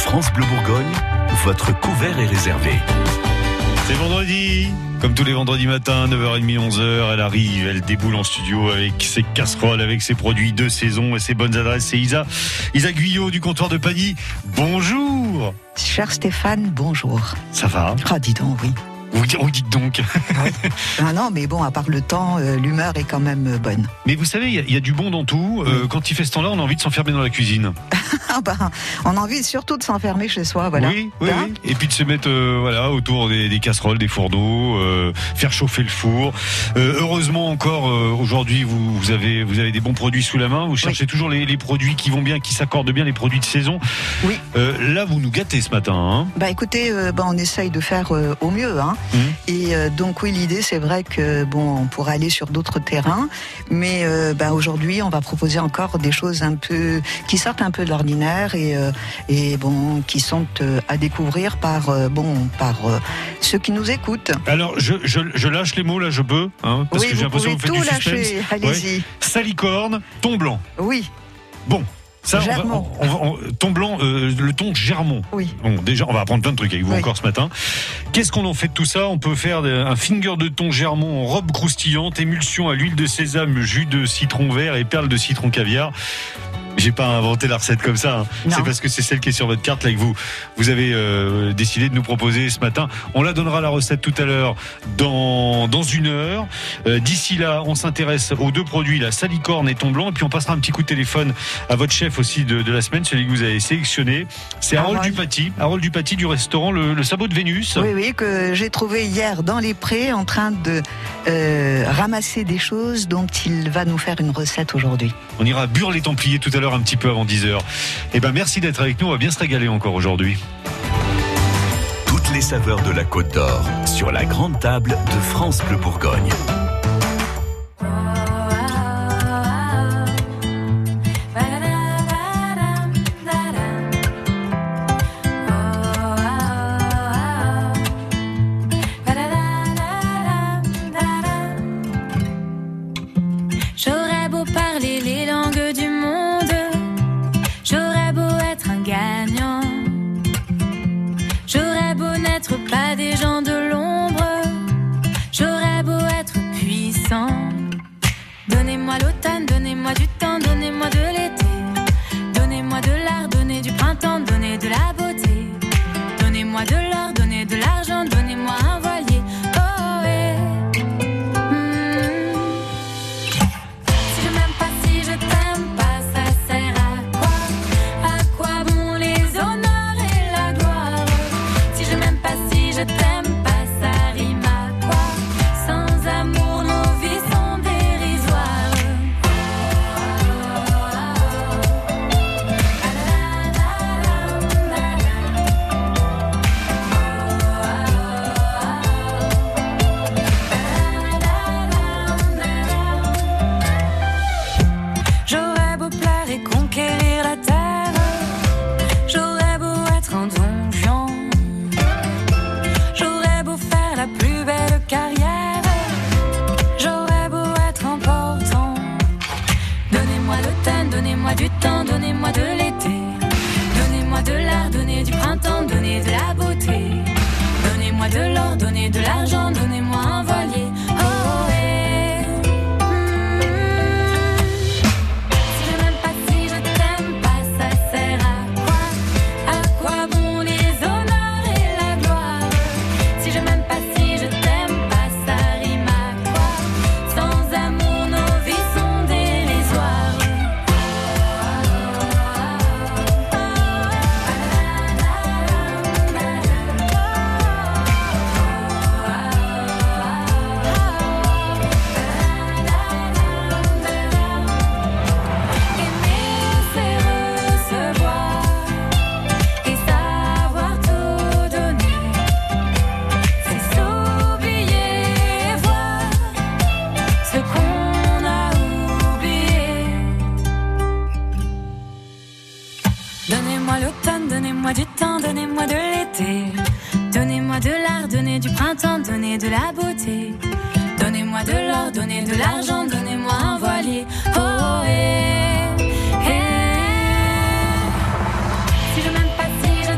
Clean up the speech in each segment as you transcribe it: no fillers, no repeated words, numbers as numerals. France Bleu-Bourgogne, votre couvert est réservé. C'est vendredi, comme tous les vendredis matins, 9h30, 11h, elle arrive, elle déboule en studio avec ses casseroles, avec ses produits de saison et ses bonnes adresses. C'est Isa Guyot du comptoir de Pagny. Bonjour. Cher Stéphane, bonjour. Ça va? Ah, dis donc, oui. Oui, dites donc. Oui. Non, mais bon, à part le temps, l'humeur est quand même bonne. Mais vous savez, il y a du bon dans tout. Oui. Quand il fait ce temps-là, on a envie de s'enfermer dans la cuisine. On a envie surtout de s'enfermer chez soi, voilà. Oui. Et puis de se mettre autour des casseroles, des fours d'eau, faire chauffer le four. Heureusement encore, aujourd'hui, vous avez des bons produits sous la main. Vous cherchez toujours les produits qui vont bien, qui s'accordent bien, les produits de saison. Oui. Là, vous nous gâtez ce matin. Hein. Écoutez, on essaye de faire au mieux, hein. Et donc oui, l'idée c'est vrai que on pourra aller sur d'autres terrains, mais aujourd'hui on va proposer encore des choses un peu qui sortent un peu de l'ordinaire et qui sont à découvrir par ceux qui nous écoutent. Alors je lâche les mots là, je peux, hein, parce que j'ai l'impression que vous faites du suspense. Lâcher, allez-y. Ouais. Salicorne, ton blanc. Oui. Bon. Ça, ton blanc, le ton Germon. Oui. Bon, déjà, on va apprendre plein de trucs avec vous encore ce matin. Qu'est-ce qu'on en fait de tout ça ? On peut faire un finger de thon Germon en robe croustillante, émulsion à l'huile de sésame, jus de citron vert et perles de citron caviar. J'ai pas inventé la recette comme ça, hein. C'est parce que c'est celle qui est sur votre carte là que vous avez décidé de nous proposer ce matin. On la donnera la recette tout à l'heure dans une heure. D'ici là, on s'intéresse aux deux produits, la salicorne et ton blanc, et puis on passera un petit coup de téléphone à votre chef aussi de la semaine, celui que vous avez sélectionné. C'est Harold Dupati du restaurant Le Sabot de Vénus. Oui, que j'ai trouvé hier dans les prés en train de ramasser des choses dont il va nous faire une recette aujourd'hui. On ira à Bure-les-Templiers tout à l'heure, un petit peu avant 10h. Merci d'être avec nous, on va bien se régaler encore aujourd'hui. Toutes les saveurs de la Côte d'Or sur la grande table de France Bleu-Bourgogne. Si je m'aime pas, si je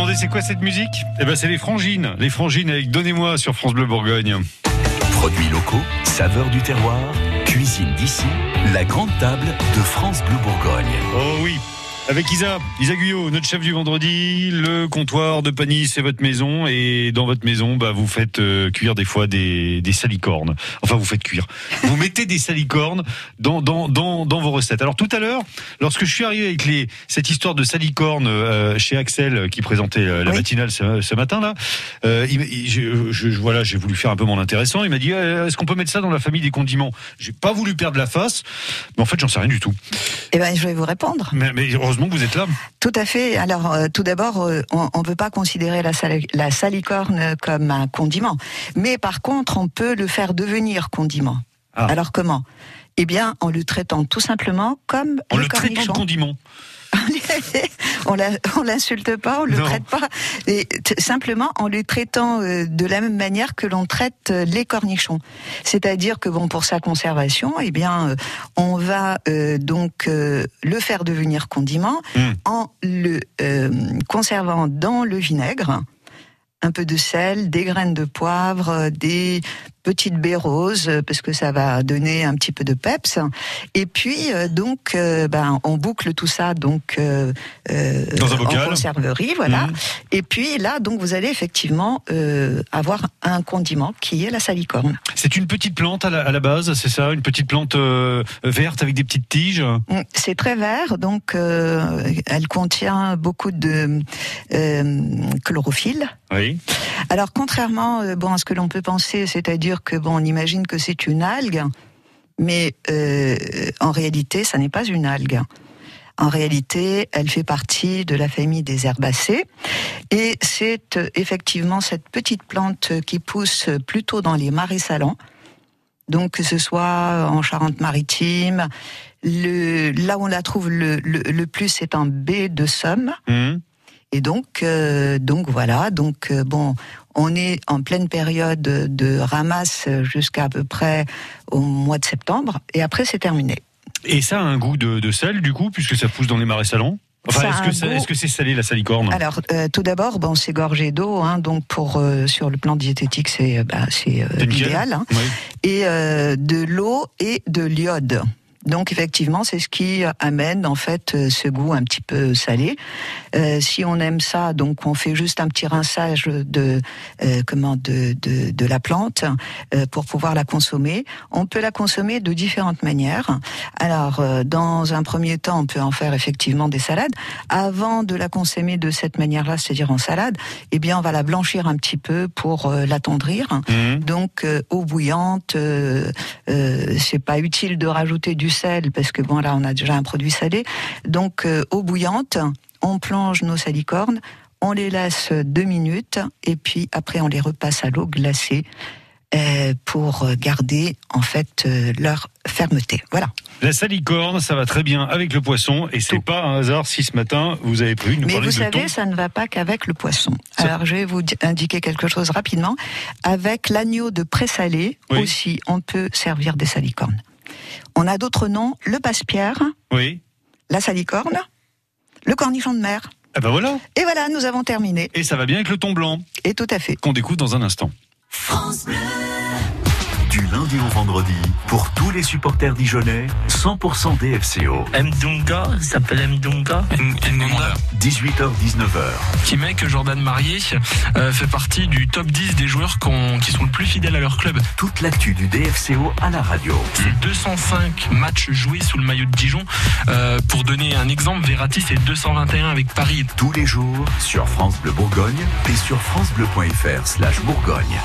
demandez c'est quoi cette musique ? Eh ben c'est les frangines avec Donnez-moi sur France Bleu Bourgogne. Produits locaux, saveurs du terroir, cuisine d'ici, la grande table de France Bleu Bourgogne. Oh oui, avec Isa Guyot, notre chef du vendredi, le comptoir de Pagny, c'est votre maison. Et dans votre maison, bah, vous faites cuire des fois des salicornes. Enfin, vous faites cuire. Vous mettez des salicornes dans vos recettes. Alors tout à l'heure, lorsque je suis arrivé avec cette histoire de salicorne chez Axel, qui présentait la matinale ce matin-là, j'ai voulu faire un peu mon intéressant. Il m'a dit, est-ce qu'on peut mettre ça dans la famille des condiments ? J'ai pas voulu perdre la face, mais en fait, j'en sais rien du tout. Eh bien, je vais vous répondre. Mais heureusement, vous êtes là. Tout à fait. Alors, tout d'abord, on ne peut pas considérer la salicorne comme un condiment. Mais par contre, on peut le faire devenir condiment. Ah. Alors comment ? Eh bien, en le traitant tout simplement comme le cornichon. En le traitant de condiment. On l'insulte pas, on le traite pas. Et simplement en le traitant de la même manière que l'on traite les cornichons. C'est-à-dire que bon, pour sa conservation, eh bien, on va donc le faire devenir condiment en le conservant dans le vinaigre. Un peu de sel, des graines de poivre, des petites baies roses, parce que ça va donner un petit peu de peps. Et puis, on boucle tout ça dans un bocal. En conserverie, voilà. Et puis là, donc, vous allez effectivement avoir un condiment qui est la salicorne. C'est une petite plante à la base, c'est ça ? Une petite plante verte avec des petites tiges ? C'est très vert, donc elle contient beaucoup de chlorophylle. Oui. Alors, contrairement à ce que l'on peut penser, c'est-à-dire que on imagine que c'est une algue, mais en réalité, ça n'est pas une algue. En réalité, elle fait partie de la famille des herbacées, et c'est effectivement cette petite plante qui pousse plutôt dans les marais salants. Donc, que ce soit en Charente-Maritime, là où on la trouve le plus, c'est en baie de Somme. Et donc, on est en pleine période de ramasse jusqu'à peu près au mois de septembre, et après c'est terminé. Et ça a un goût de sel du coup, puisque ça pousse dans les marais salants. Enfin, est-ce que c'est salé la salicorne ? Alors, tout d'abord, c'est gorgé d'eau, hein, donc sur le plan diététique, c'est idéal. Hein. Oui. Et de l'eau et de l'iode. Donc effectivement, c'est ce qui amène en fait ce goût un petit peu salé. Si on aime ça, donc on fait juste un petit rinçage de la plante pour pouvoir la consommer. On peut la consommer de différentes manières. Alors dans un premier temps, on peut en faire effectivement des salades. Avant de la consommer de cette manière-là, c'est-à-dire en salade, eh bien on va la blanchir un petit peu pour l'attendrir. Donc eau bouillante, c'est pas utile de rajouter du sel, parce que là on a déjà un produit salé, donc eau bouillante, on plonge nos salicornes, on les laisse 2 minutes, et puis après on les repasse à l'eau glacée pour garder en fait leur fermeté. Voilà. La salicorne, ça va très bien avec le poisson, et c'est pas un hasard si ce matin vous avez prévu de nous parler de thon. Mais vous savez, ça ne va pas qu'avec le poisson. Ça... Alors je vais vous indiquer quelque chose rapidement. Avec l'agneau de présalé aussi, on peut servir des salicornes. On a d'autres noms, le passe-pierre, la salicorne, le cornichon de mer. Ah ben voilà. Et voilà, nous avons terminé. Et ça va bien avec le ton blanc. Et tout à fait. Qu'on découvre dans un instant. France Bleu. Du lundi au vendredi, pour tous les supporters dijonnais, 100% DFCO. Mdunga, il s'appelle Mdunga. 18h-19h. Qui met que Jordan Mariet fait partie du top 10 des joueurs qui sont le plus fidèles à leur club. Toute l'actu du DFCO à la radio. C'est 205 matchs joués sous le maillot de Dijon. Pour donner un exemple, Verratti, c'est 221 avec Paris. Tous les jours, sur France Bleu Bourgogne et sur francebleu.fr/Bourgogne.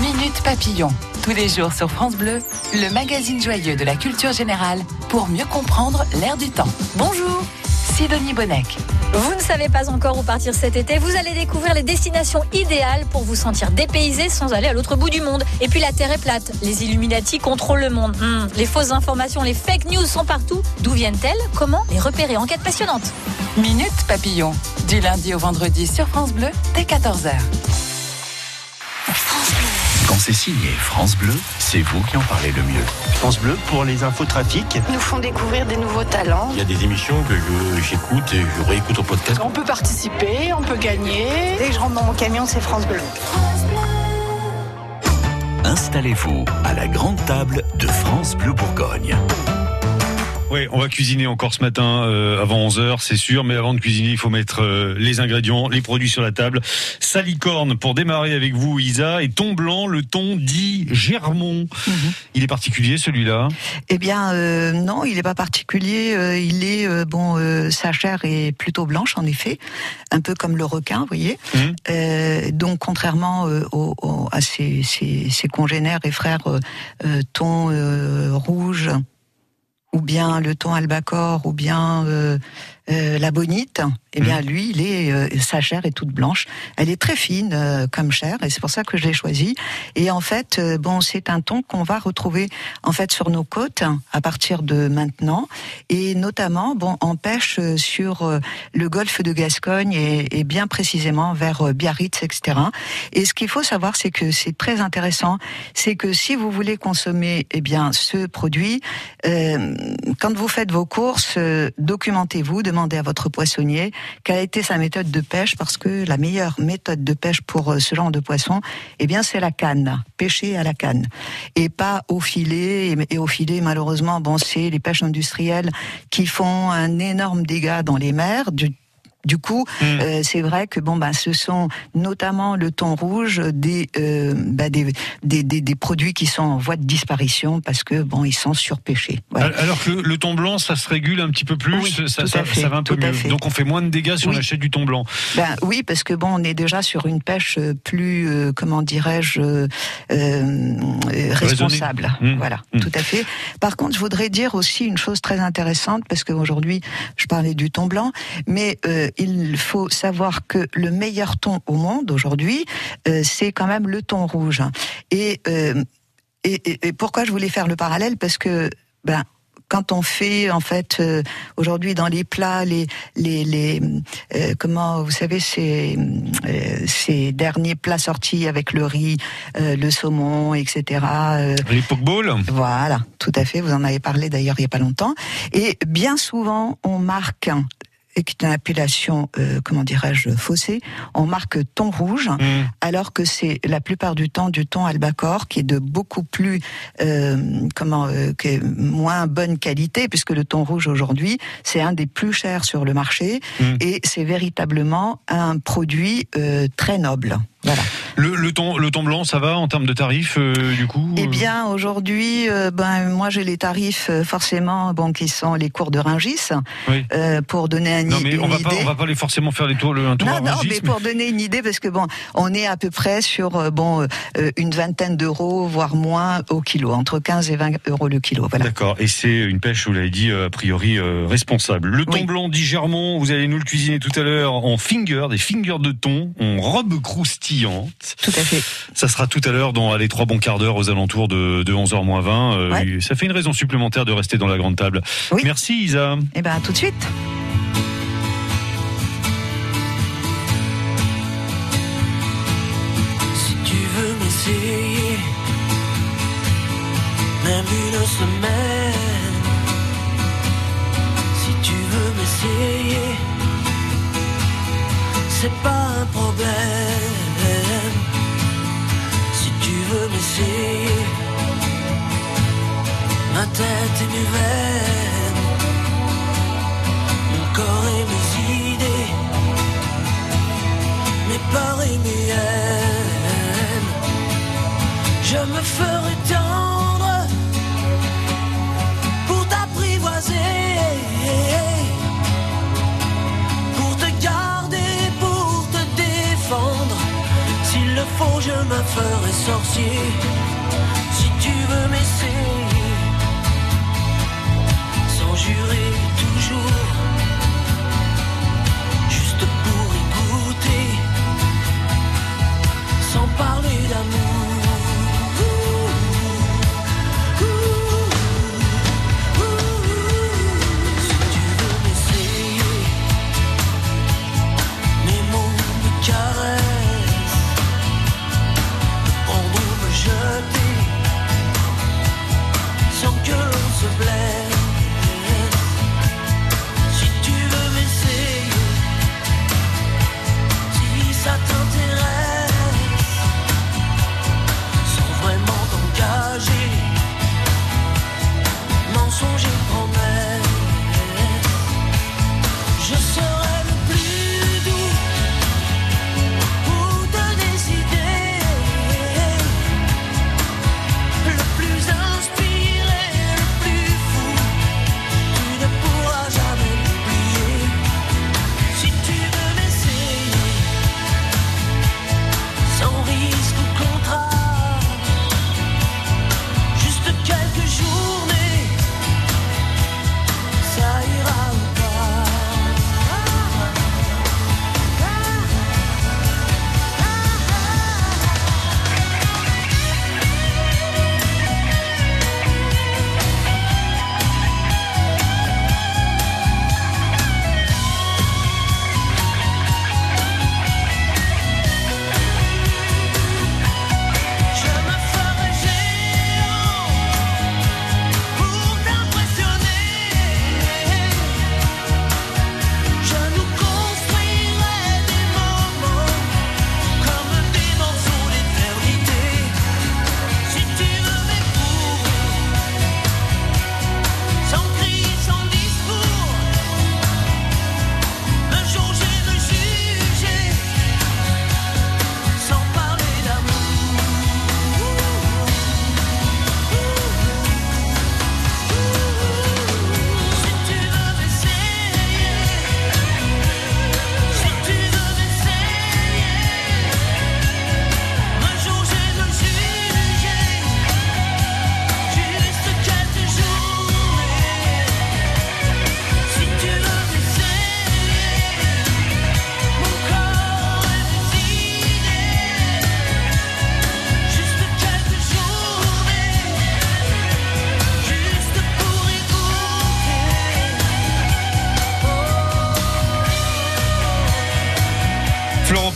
Minute Papillon, tous les jours sur France Bleu, le magazine joyeux de la culture générale pour mieux comprendre l'air du temps. Bonjour, Sidonie Bonnec. Vous ne savez pas encore où partir cet été, vous allez découvrir les destinations idéales pour vous sentir dépaysé sans aller à l'autre bout du monde. Et puis la Terre est plate, les Illuminati contrôlent le monde. Les fausses informations, les fake news sont partout. D'où viennent-elles ? Comment les repérer ? Enquête passionnante. Minute Papillon, du lundi au vendredi sur France Bleu, dès 14h. Quand c'est signé France Bleu, c'est vous qui en parlez le mieux. France Bleu pour les infos trafic. Ils nous font découvrir des nouveaux talents. Il y a des émissions que j'écoute et je réécoute au podcast. On peut participer, on peut gagner. Dès que je rentre dans mon camion, c'est France Bleu. Installez-vous à la grande table de France Bleu-Bourgogne. Oui, on va cuisiner encore ce matin avant 11h, c'est sûr. Mais avant de cuisiner, il faut mettre les ingrédients, les produits sur la table. Salicorne, pour démarrer avec vous, Isa, et ton blanc, le ton dit Germon. Mm-hmm. Il est particulier, celui-là? Eh bien, non, il n'est pas particulier. Sa chair est plutôt blanche, en effet. Un peu comme le requin, vous voyez. Mm-hmm. Donc, contrairement à ses congénères et frères, ton rouge... ou bien le thon albacore, ou bien la bonite, eh bien lui, il est, sa chair est toute blanche. Elle est très fine comme chair, et c'est pour ça que je l'ai choisi. Et en fait, c'est un thon qu'on va retrouver en fait sur nos côtes à partir de maintenant, et notamment en pêche sur le golfe de Gascogne et bien précisément vers Biarritz, etc. Et ce qu'il faut savoir, c'est que c'est très intéressant, c'est que si vous voulez consommer, eh bien ce produit. Quand vous faites vos courses, documentez-vous, demandez à votre poissonnier quelle a été sa méthode de pêche, parce que la meilleure méthode de pêche pour ce genre de poisson, eh bien, c'est la canne, pêcher à la canne, et pas au filet. Et au filet, malheureusement, c'est les pêches industrielles qui font un énorme dégât dans les mers. Du coup, c'est vrai que ce sont notamment le thon rouge, des produits qui sont en voie de disparition parce que ils sont surpêchés. Ouais. Alors que le thon blanc, ça se régule un petit peu plus, oui, ça va un peu mieux. Donc on fait moins de dégâts si on achète du thon blanc. Oui, parce que on est déjà sur une pêche plus, responsable. Voilà, tout à fait. Par contre, je voudrais dire aussi une chose très intéressante parce qu'aujourd'hui, je parlais du thon blanc, mais il faut savoir que le meilleur thon au monde aujourd'hui, c'est quand même le thon rouge. Et pourquoi je voulais faire le parallèle ? Parce que quand on fait aujourd'hui dans les plats ces derniers plats sortis avec le riz, le saumon, etc. Les pokeballs. Voilà, tout à fait. Vous en avez parlé d'ailleurs il y a pas longtemps. Et bien souvent on marque. Et qui est une appellation, faussée, on marque thon rouge, alors que c'est la plupart du temps du thon albacore, qui est de beaucoup plus, qui est moins bonne qualité, puisque le thon rouge aujourd'hui, c'est un des plus chers sur le marché, et c'est véritablement un produit très noble. Voilà. Le thon blanc, ça va en termes de tarifs du coup ? Eh bien aujourd'hui, moi j'ai les tarifs forcément qui sont les cours de Rungis, pour donner idée. On va pas les forcément faire un tour à Rungis. Non, mais pour donner une idée, parce que on est à peu près sur une vingtaine d'euros, voire moins au kilo, entre 15 et 20 euros le kilo. Voilà. D'accord, et c'est une pêche, vous l'avez dit, a priori responsable. Le thon blanc dit Germon, vous allez nous le cuisiner tout à l'heure en fingers de thon, en robe croustille. Tout à fait. Ça sera tout à l'heure dans les 3 bons quarts d'heure aux alentours de 11h-20. Ça fait une raison supplémentaire de rester dans la grande table. Oui. Merci Isa. Et à tout de suite. Si tu veux m'essayer, même une semaine. Si tu veux m'essayer, c'est pas un problème. M'essayer, ma tête et mes veines, mon corps et mes idées, mes peurs et mes haines. Je me ferai tendre pour t'apprivoiser, pour te garder, pour te défendre. S'il le faut, je me ferai sorcier. Si tu veux m'essayer, sans jurer toujours, juste pour y goûter, sans parler d'amour. Si tu veux m'essayer, mes mots me caressent. Je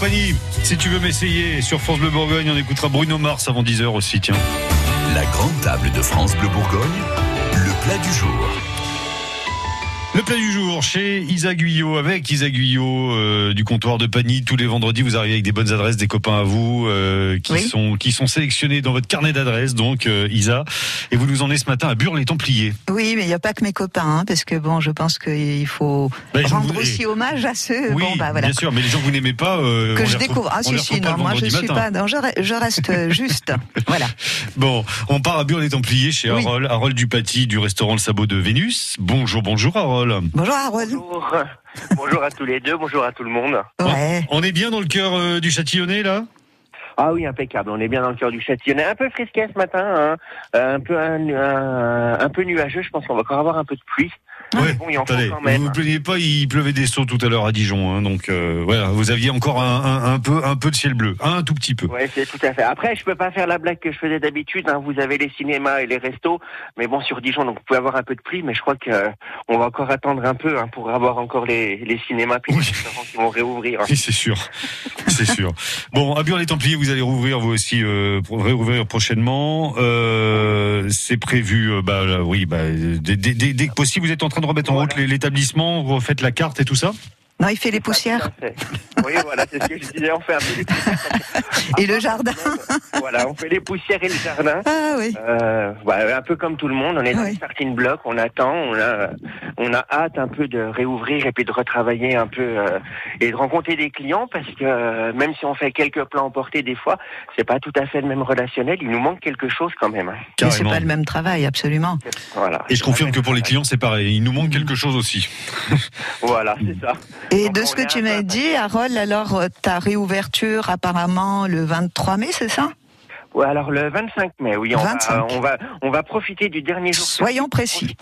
compagnie. Si tu veux m'essayer, sur France Bleu-Bourgogne, on écoutera Bruno Mars avant 10h aussi, tiens. La grande table de France Bleu-Bourgogne, le plat du jour. Le plat du jour chez Isa Guyot, avec Isa Guyot du comptoir de Pagny. Tous les vendredis, vous arrivez avec des bonnes adresses, des copains à vous qui sont sélectionnés dans votre carnet d'adresses, donc Isa. Et vous nous emmenez ce matin à Bure-les-Templiers. Oui, mais il n'y a pas que mes copains, hein, parce que bon, je pense qu'il faut rendre aussi hommage à ceux. Oui, bon, bah, voilà. Bien sûr, mais les gens que vous n'aimez pas. Que je découvre. Ah, si, non, moi je ne suis pas. Non, je reste juste. Voilà. Bon, on part à Bure-les-Templiers chez Harold Dupati du restaurant Le Sabot de Vénus. Bonjour Harold. Bonjour Harold. Bonjour à tous les deux, bonjour à tout le monde. Ouais. On est bien dans le cœur du Châtillonnais là ? Ah oui, impeccable, on est bien dans le cœur du Châtillonnais. Un peu frisquet ce matin, hein. un peu nuageux, je pense qu'on va encore avoir un peu de pluie. Ouais, bon, quand même. Vous vous plaignez pas, il pleuvait des seaux tout à l'heure à Dijon, hein, donc voilà, vous aviez encore un peu de ciel bleu, un tout petit peu. Ouais, c'est tout à fait. Après, je peux pas faire la blague que je faisais d'habitude. Hein, vous avez les cinémas et les restos, mais bon, sur Dijon, donc vous pouvez avoir un peu de pluie, mais je crois que on va encore attendre un peu hein, pour avoir encore les cinémas puis les restaurants qui vont réouvrir. Hein. Oui, c'est sûr, c'est sûr. Bon, à Bure-les-Templiers, vous allez rouvrir vous aussi, réouvrir prochainement. C'est prévu, dès que possible, vous êtes en train de remettre en route l'établissement, vous refaites la carte et tout ça? Non, il fait les poussières. Oui, voilà, c'est ce que je disais, on fait un peu les poussières. Et le jardin. Voilà, on fait les poussières et le jardin. Ah oui. Un peu comme tout le monde, on est dans les starting blocks, on attend, on a hâte un peu de réouvrir et puis de retravailler un peu et de rencontrer des clients parce que même si on fait quelques plats emportés des fois, c'est pas tout à fait le même relationnel, il nous manque quelque chose quand même. Carrément. Mais c'est pas le même travail, absolument. Voilà. Et je confirme que pour les clients, c'est pareil, il nous manque quelque chose aussi. Voilà, c'est ça. Et donc de ce que tu m'as dit, Harold, alors ta réouverture apparemment le 23 mai, c'est ça ? Ouais, alors le 25 mai, oui. On va profiter du dernier jour. Soyons précis.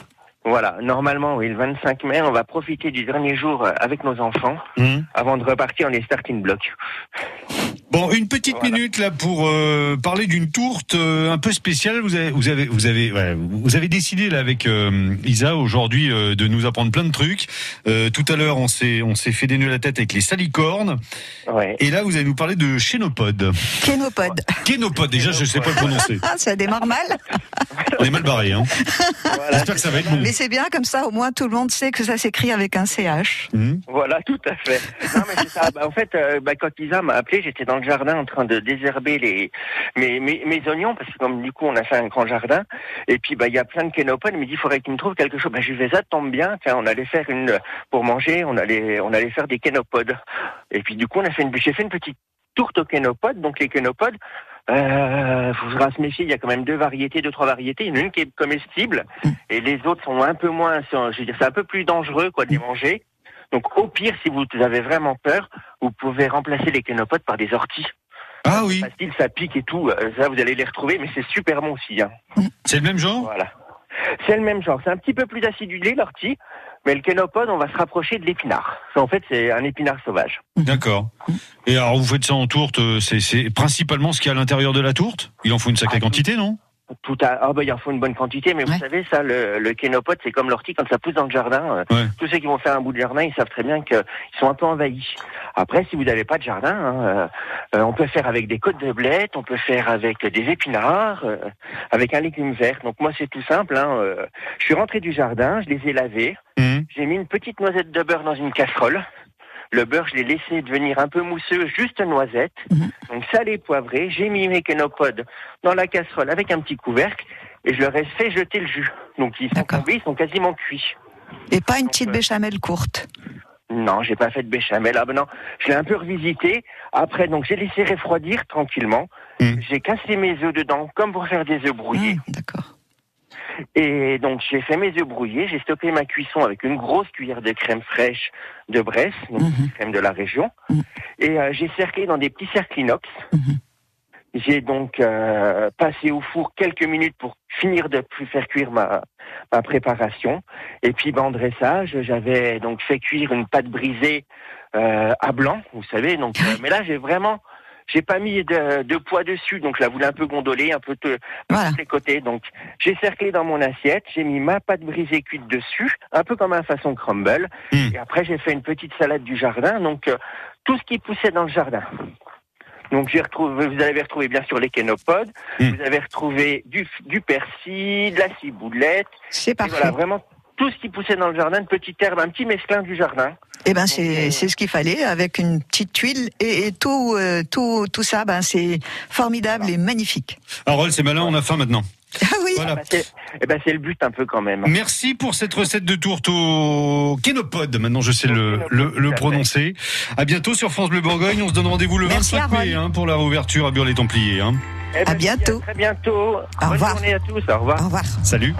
Voilà, normalement, oui, le 25 mai, on va profiter du dernier jour avec nos enfants avant de repartir en starting block. Bon, une petite minute là pour parler d'une tourte un peu spéciale. Vous avez décidé là avec Isa aujourd'hui de nous apprendre plein de trucs. Tout à l'heure, on s'est fait des nœuds à la tête avec les salicornes. Ouais. Et là, vous allez nous parler de chénopodes. Chénopodes. Chénopodes. Déjà, je sais pas le prononcer. Ça démarre mal. On est mal barré, hein. Voilà, j'espère que ça va être bon. Mais c'est bien, comme ça, au moins, tout le monde sait que ça s'écrit avec un CH. Voilà, tout à fait. Non, mais c'est ça. Bah, en fait, quand Isa m'a appelé, j'étais dans le jardin en train de désherber mes oignons, parce que comme du coup, on a fait un grand jardin. Et puis, il y a plein de chénopodes. Il me dit, il faudrait qu'il me trouve quelque chose. Je lui fais, ça tombe bien. Enfin, on allait faire pour manger, on allait faire des chénopodes. Et puis, du coup, j'ai fait une petite tourte aux chénopodes. Donc, les chénopodes, faudra se méfier, il y a quand même deux, trois variétés. Il y en a une qui est comestible et les autres sont un peu moins, je veux dire, c'est un peu plus dangereux, quoi, de les manger. Donc, au pire, si vous avez vraiment peur, vous pouvez remplacer les chénopodes par des orties. Ah oui. Facile, ça pique et tout. Ça, vous allez les retrouver, mais c'est super bon aussi, hein. C'est le même genre? Voilà. C'est le même genre. C'est un petit peu plus acidulé, l'ortie. Mais le chénopode, on va se rapprocher de l'épinard. En fait, c'est un épinard sauvage. D'accord. Et alors, vous faites ça en tourte, c'est principalement ce qu'il y a à l'intérieur de la tourte ? Il en faut une sacrée quantité, non ? Il en faut une bonne quantité, mais vous savez, ça, le chénopode, c'est comme l'ortie, quand ça pousse dans le jardin. Tous ceux qui vont faire un bout de jardin, ils savent très bien qu'ils sont un peu envahis. Après, si vous n'avez pas de jardin, hein, on peut faire avec des côtes de blettes, on peut faire avec des épinards, avec un légume vert. Donc moi, c'est tout simple, hein, je suis rentré du jardin, je les ai lavés. J'ai mis une petite noisette de beurre dans une casserole. Le beurre, je l'ai laissé devenir un peu mousseux, juste noisette. Donc salé, poivré. J'ai mis mes chénopodes dans la casserole avec un petit couvercle et je leur ai fait jeter le jus. Donc ils sont tombés, ils sont quasiment cuits. Et pas une petite béchamel courte? Non, j'ai pas fait de béchamel. Ah ben non, je l'ai un peu revisité. Après, donc j'ai laissé refroidir tranquillement. J'ai cassé mes œufs dedans, comme pour faire des œufs brouillés. D'accord. Et donc j'ai fait mes œufs brouillés, j'ai stoppé ma cuisson avec une grosse cuillère de crème fraîche de Bresse, donc crème de la région, et j'ai cerclé dans des petits cercles inox. J'ai donc passé au four quelques minutes pour finir de faire cuire ma préparation. Et puis en dressage, j'avais donc fait cuire une pâte brisée à blanc, vous savez. Donc, mais là j'ai pas mis de poids dessus, donc je la voulais un peu gondoler, un peu tous les côtés. Donc j'ai cerclé dans mon assiette, j'ai mis ma pâte brisée cuite dessus, un peu comme un façon crumble. Et après j'ai fait une petite salade du jardin, donc tout ce qui poussait dans le jardin. Donc vous avez retrouvé bien sûr les kénopodes, vous avez retrouvé du persil, de la ciboulette. C'est parfait. Voilà, vraiment tout ce qui poussait dans le jardin, une petite herbe, un petit mesclin du jardin. Eh ben c'est ce qu'il fallait, avec une petite tuile et tout ça, ben c'est formidable et magnifique. Harold, c'est malin, on a faim maintenant. Ah oui. Voilà. C'est le but un peu quand même. Merci pour cette recette de tourte au kénopode. Maintenant, je sais le prononcer. À bientôt sur France Bleu Bourgogne. On se donne rendez-vous le 25 mai pour la réouverture à Bure-les-Templiers. À bientôt. À très bientôt. Au revoir. Bonne journée à tous. Au revoir. Au revoir. Salut.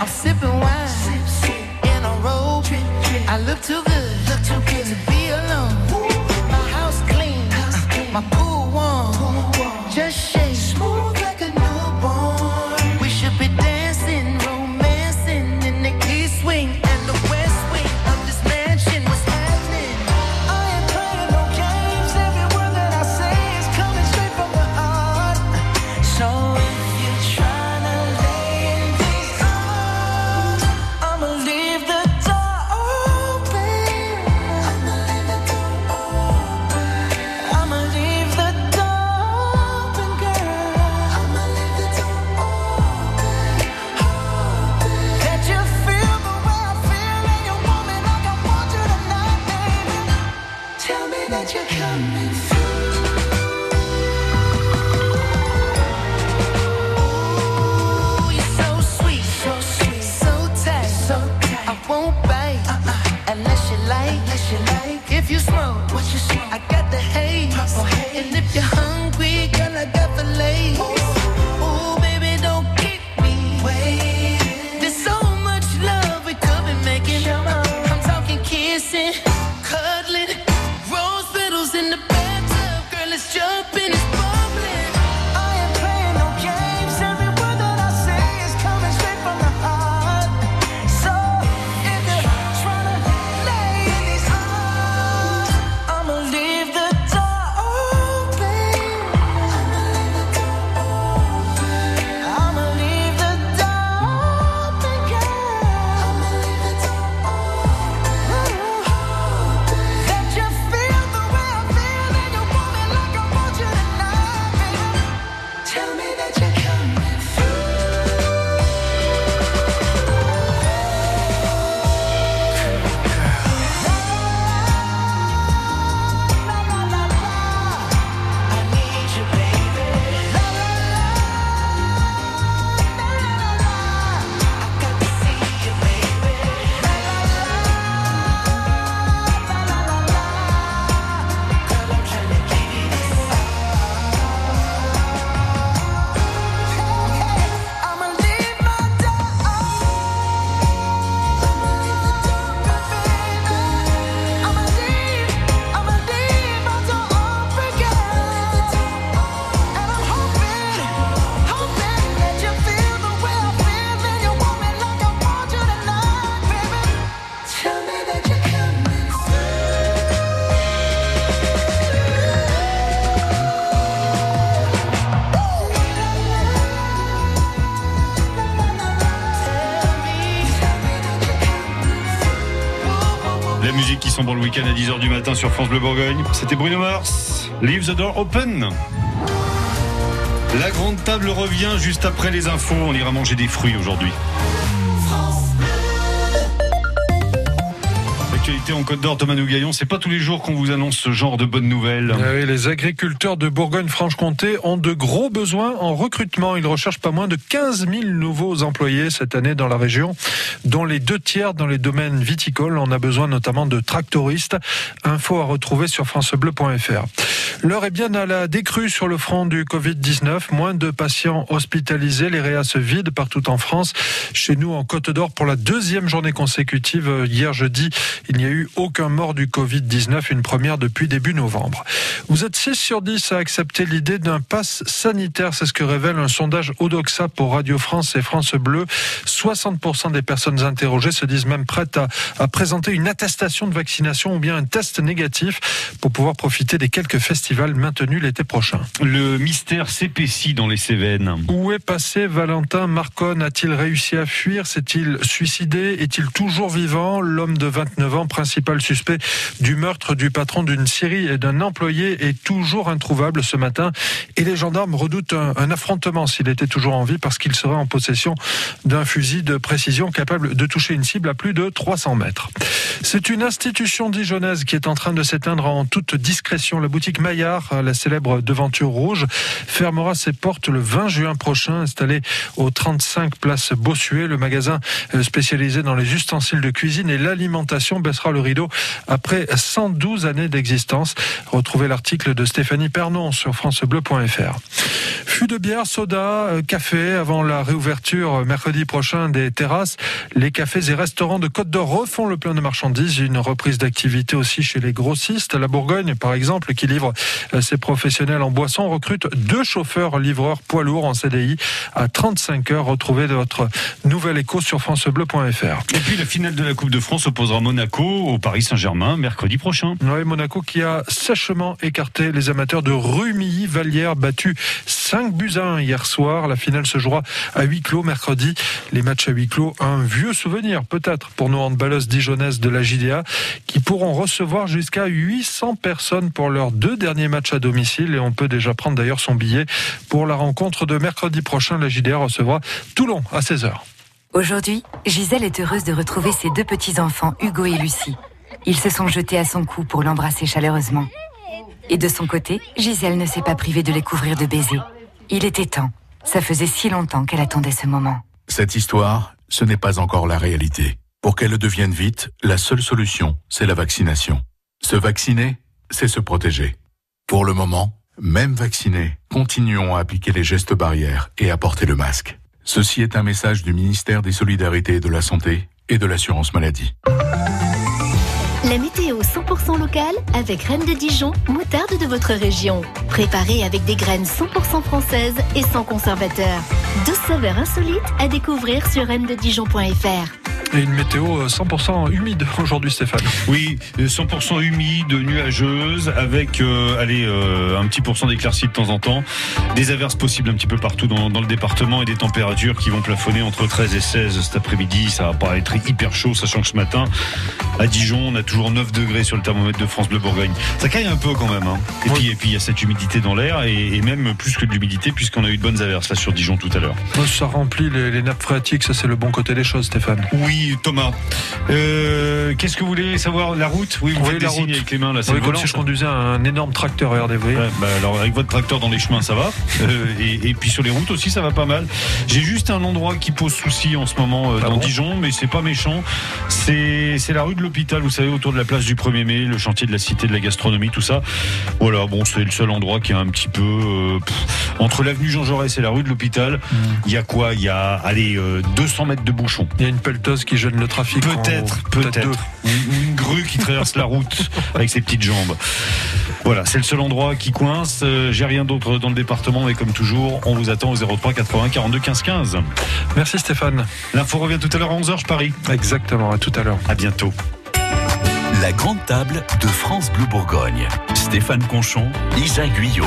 I'm sipping wine in a robe. I look too good to be alone. My house clean, my pool warm. Just shake smooth like a newborn. We should be dancing, romancing in the east wing and the west wing of this mansion. What's happening? I ain't playing no games. Every word that I say is coming straight from the heart. So if you try to lay in these arms, I'ma leave the door open. I'ma leave the door open, girl. That you feel the way I feel, and you want me like I want you tonight, baby. Tell me that you're coming through. Ooh, you're so sweet, so sweet, so tight. I won't bite unless you like. If you smoke, I got the haze. And if you're hungry, girl, I got the lace. Ooh, baby, don't keep me waiting. There's so much love we could be making. I'm talking kissing, cuddling, rose petals in the bathtub, girl, it's jumping, it's bubbling. I ain't playing no games. Every word that I say is coming straight from the heart. So if you're trying to lay in these arms, I'ma leave the door open. I'ma leave the door open, girl. I'ma leave the door open. That you feel the way I feel, and you want me like I want you tonight, baby. Tell me that you're coming through. I need you, baby. I got to see you, baby. Girl, I'm tryna give you this all. I'ma leave my door open. I'ma leave my door open, girl. And I'm hoping that you feel the way I feel, and you want me like I want you tonight, baby. Tell me that you're coming La musique qui sent bon le week-end à 10h du matin sur France Bleu Bourgogne. C'était Bruno Mars, Leave the Door Open. La grande table revient juste après les infos. On ira manger des fruits aujourd'hui. L'actualité en Côte d'Or, Thomas Nougaillon, c'est pas tous les jours qu'on vous annonce ce genre de bonnes nouvelles. Ah oui, les agriculteurs de Bourgogne-Franche-Comté ont de gros besoins en recrutement. Ils recherchent pas moins de 15 000 nouveaux employés cette année dans la région, dont les 2/3 dans les domaines viticoles. On a besoin notamment de tractoristes. Info à retrouver sur francebleu.fr. L'heure est bien à la décrue sur le front du Covid-19. Moins de patients hospitalisés. Les réas se vident partout en France. Chez nous, en Côte d'Or, pour la 2e journée consécutive, hier jeudi, il n'y a eu aucun mort du Covid-19, une première depuis début novembre. Vous êtes 6 sur 10 à accepter l'idée d'un pass sanitaire. C'est ce que révèle un sondage Odoxa pour Radio France et France Bleu. 60% des personnes interrogées se disent même prêtes à présenter une attestation de vaccination ou bien un test négatif pour pouvoir profiter des quelques festivals maintenus l'été prochain. Le mystère s'épaissit dans les Cévennes. Où est passé Valentin Marconne? A-t-il réussi à fuir? S'est-il suicidé? Est-il toujours vivant? L'homme de 29 ans, principal suspect du meurtre du patron d'une scierie et d'un employé, est toujours introuvable ce matin. Et les gendarmes redoutent un affrontement s'il était toujours en vie, parce qu'il serait en possession d'un fusil de précision capable de toucher une cible à plus de 300 mètres. C'est une institution dijonnaise qui est en train de s'éteindre en toute discrétion. La boutique Maillard, la célèbre devanture rouge, fermera ses portes le 20 juin prochain. Installée au 35 place Bossuet, le magasin spécialisé dans les ustensiles de cuisine et l'alimentation baissera le rideau après 112 années d'existence. Retrouvez l'article de Stéphanie Pernon sur francebleu.fr. Fût de bière, soda, café avant la réouverture mercredi prochain des terrasses. Les cafés et restaurants de Côte d'Or refont le plein de marchandises. Une reprise d'activité aussi chez les grossistes. La Bourgogne, par exemple, qui livre ses professionnels en boisson, recrute 2 chauffeurs livreurs poids lourds en CDI à 35 heures. Retrouvez votre nouvelle écho sur francebleu.fr. Et puis la finale de la Coupe de France opposera Monaco au Paris Saint-Germain mercredi prochain. Oui, Monaco qui a sèchement écarté les amateurs de Rumilly. Vallière battu 5-1 hier soir. La finale se jouera à huis clos mercredi. Les matchs à huis clos, un vieux souvenir peut-être pour nos handballeuses dijonnaises de la JDA qui pourront recevoir jusqu'à 800 personnes pour leurs 2 derniers matchs à domicile. Et on peut déjà prendre d'ailleurs son billet pour la rencontre de mercredi prochain. La JDA recevra Toulon à 16h. Aujourd'hui, Gisèle est heureuse de retrouver ses 2 petits-enfants, Hugo et Lucie. Ils se sont jetés à son cou pour l'embrasser chaleureusement. Et de son côté, Gisèle ne s'est pas privée de les couvrir de baisers. Il était temps. Ça faisait si longtemps qu'elle attendait ce moment. Cette histoire, ce n'est pas encore la réalité. Pour qu'elle le devienne vite, la seule solution, c'est la vaccination. Se vacciner, c'est se protéger. Pour le moment, même vaccinés, continuons à appliquer les gestes barrières et à porter le masque. Ceci est un message du ministère des Solidarités et de la Santé et de l'Assurance Maladie. La météo 100% locale avec Reine de Dijon, moutarde de votre région. Préparée avec des graines 100% françaises et sans conservateur. 12 saveurs insolites à découvrir sur reinededijon.fr. Et une météo 100% humide aujourd'hui, Stéphane. Oui, 100% humide, nuageuse, avec un petit pourcent d'éclaircies de temps en temps. Des averses possibles un petit peu partout dans le département et des températures qui vont plafonner entre 13 et 16 cet après-midi. Ça va pas être hyper chaud, sachant que ce matin, à Dijon, on a toujours 9 degrés sur le thermomètre de France Bleu-Bourgogne. Ça caille un peu quand même, hein. Et puis il y a cette humidité dans l'air et même plus que de l'humidité puisqu'on a eu de bonnes averses là sur Dijon tout à l'heure. Ça remplit les nappes phréatiques, ça c'est le bon côté des choses, Stéphane. Oui, Thomas. Qu'est-ce que vous voulez savoir? La route? Oui, vous voyez la route avec les mains là. C'est comme si je conduisais un énorme tracteur, regardez. Vous voyez. Ouais, alors avec votre tracteur dans les chemins, ça va. et puis sur les routes aussi, ça va pas mal. J'ai juste un endroit qui pose souci en ce moment dans Dijon, mais c'est pas méchant. C'est la rue de l'Hôpital, vous savez, autour de la place du 1er mai, le chantier de la Cité de la Gastronomie, tout ça. Voilà, bon, c'est le seul endroit qui est un petit peu... entre l'avenue Jean Jaurès et la rue de l'Hôpital, il y a quoi? Il y a, 200 mètres de bouchons. Il y a une pelleteuse qui gêne le trafic. Peut-être. Une grue qui traverse la route avec ses petites jambes. Voilà, c'est le seul endroit qui coince. J'ai rien d'autre dans le département, mais comme toujours, on vous attend au 03 80 42 15 15. Merci Stéphane. L'info revient tout à l'heure à 11h, je parie. Exactement, à tout à l'heure. À bientôt. La grande table de France Bleu-Bourgogne. Stéphane Conchon, Isa Guyot.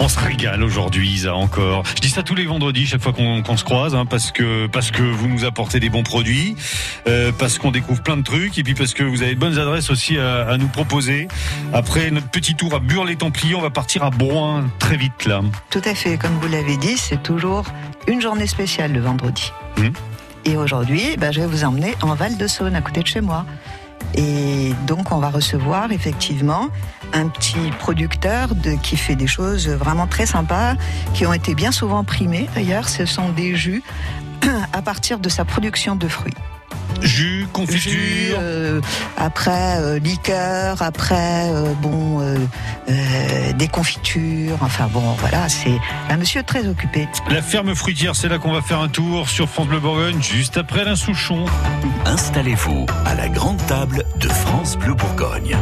On se régale aujourd'hui, Isa, encore. Je dis ça tous les vendredis, chaque fois qu'on se croise, hein, parce que vous nous apportez des bons produits, parce qu'on découvre plein de trucs, et puis parce que vous avez de bonnes adresses aussi à nous proposer. Après notre petit tour à Bure-les-Templiers, on va partir à Broin très vite, là. Tout à fait, comme vous l'avez dit, c'est toujours une journée spéciale le vendredi. Et aujourd'hui, je vais vous emmener en Val-de-Saône, à côté de chez moi. Et donc on va recevoir effectivement un petit producteur qui fait des choses vraiment très sympas, qui ont été bien souvent primées d'ailleurs. Ce sont des jus à partir de sa production de fruits. Jus, confiture, après liqueur, après des confitures, enfin bon voilà, c'est un monsieur très occupé. La ferme fruitière, c'est là qu'on va faire un tour sur France Bleu Bourgogne, juste après l'Alain Souchon. Installez-vous à la grande table de France Bleu Bourgogne.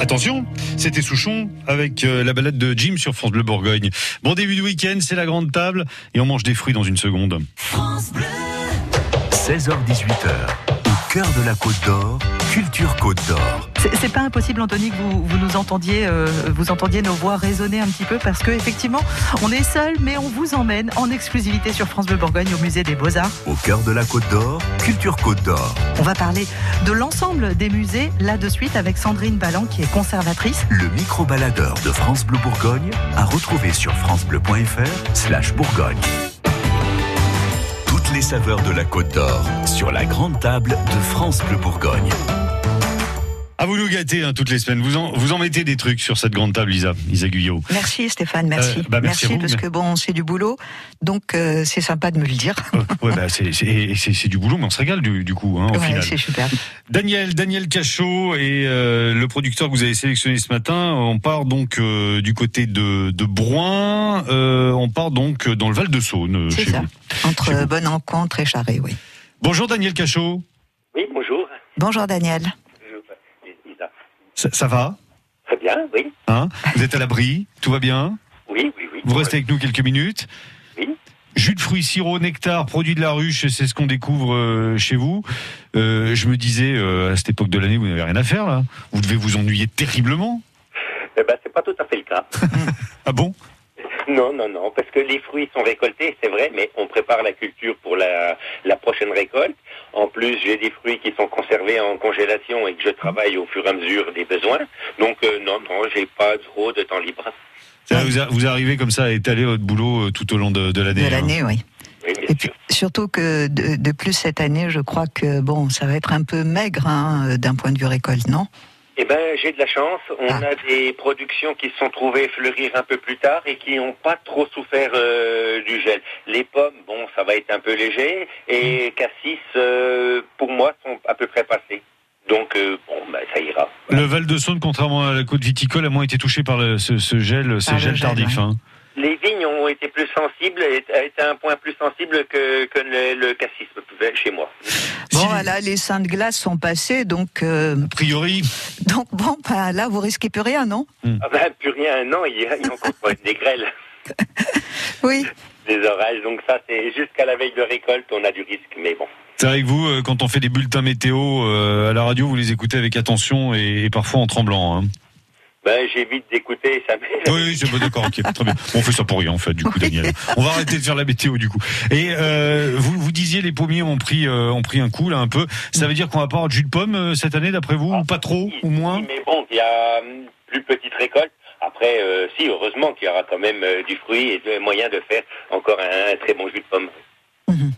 Attention, c'était Souchon avec la balade de Jim sur France Bleu-Bourgogne. Bon début de week-end, c'est la grande table et on mange des fruits dans une seconde. France Bleu. 16h-18h, au cœur de la Côte d'Or, culture Côte d'Or. C'est pas impossible, Anthony, que vous nous entendiez, nos voix résonner un petit peu parce que effectivement, on est seul, mais on vous emmène en exclusivité sur France Bleu Bourgogne au musée des Beaux-Arts. Au cœur de la Côte d'Or, culture Côte d'Or. On va parler de l'ensemble des musées là de suite avec Sandrine Balland qui est conservatrice. Le micro-baladeur de France Bleu Bourgogne à retrouver sur francebleu.fr/Bourgogne. Toutes les saveurs de la Côte d'Or sur la grande table de France Bleu Bourgogne. Ah, vous nous gâtez hein, toutes les semaines. Vous en mettez des trucs sur cette grande table, Isa Guyot. Merci Stéphane, merci. Merci parce que bon, c'est du boulot, donc c'est sympa de me le dire. C'est du boulot, mais on se régale du coup. Hein, au final. C'est super. Daniel Cachot et le producteur que vous avez sélectionné ce matin. On part donc du côté de Broin. On part donc dans le Val-de-Saône. C'est chez ça. Vous. Entre Bonne Rencontre et Charret, oui. Bonjour Daniel Cachot. Oui, bonjour. Bonjour Daniel. Ça va ? Très bien, oui. Hein ? Vous êtes à l'abri ? Tout va bien ? Oui. Vous restez avec nous quelques minutes ? Oui. Jus de fruits, sirop, nectar, produits de la ruche, c'est ce qu'on découvre chez vous. Je me disais, à cette époque de l'année, vous n'avez rien à faire, là. Vous devez vous ennuyer terriblement. Eh bien, c'est pas tout à fait le cas. Ah bon ? Non, parce que les fruits sont récoltés, c'est vrai, mais on prépare la culture pour la prochaine récolte. En plus, j'ai des fruits qui sont conservés en congélation et que je travaille au fur et à mesure des besoins. Donc non, j'ai pas trop de temps libre. Vous arrivez comme ça à étaler votre boulot tout au long de l'année. De l'année, hein. Oui. Et puis, surtout que de plus cette année, je crois que bon, ça va être un peu maigre hein, d'un point de vue récolte, non ? Eh ben, j'ai de la chance. On a des productions qui se sont trouvées fleurir un peu plus tard et qui n'ont pas trop souffert du gel. Les pommes, bon, ça va être un peu léger. Et cassis, pour moi, sont à peu près passés. Donc, ça ira. Voilà. Le Val-de-Saône, contrairement à la côte viticole, a moins été touché par ces gels tardifs. Ouais. Hein. Les vignes ont été plus sensibles, étaient un point plus sensible que le cassis chez moi. Bon, là, les seins de glace sont passés, donc... A priori. Donc, bon, bah, là, vous risquez plus rien, non ? Ah ben, plus rien, non, il y a encore des grêles. Oui. Des orages, donc ça, c'est jusqu'à la veille de récolte, on a du risque, mais bon. C'est vrai que vous, quand on fait des bulletins météo à la radio, vous les écoutez avec attention et parfois en tremblant, hein. Ben, j'évite d'écouter, ça m'est... Oui, je suis d'accord, ok, très bien. On fait ça pour rien, en fait, du coup, Daniel. On va arrêter de faire la météo, du coup. Et vous disiez, les pommiers ont pris un coup, là, un peu. Ça veut dire qu'on va pas avoir de jus de pomme cette année, d'après vous, ou pas trop, ou moins? Mais bon, il y a plus petite récolte. Après, si, heureusement qu'il y aura quand même du fruit et moyen de faire encore un très bon jus de pomme. Mmh.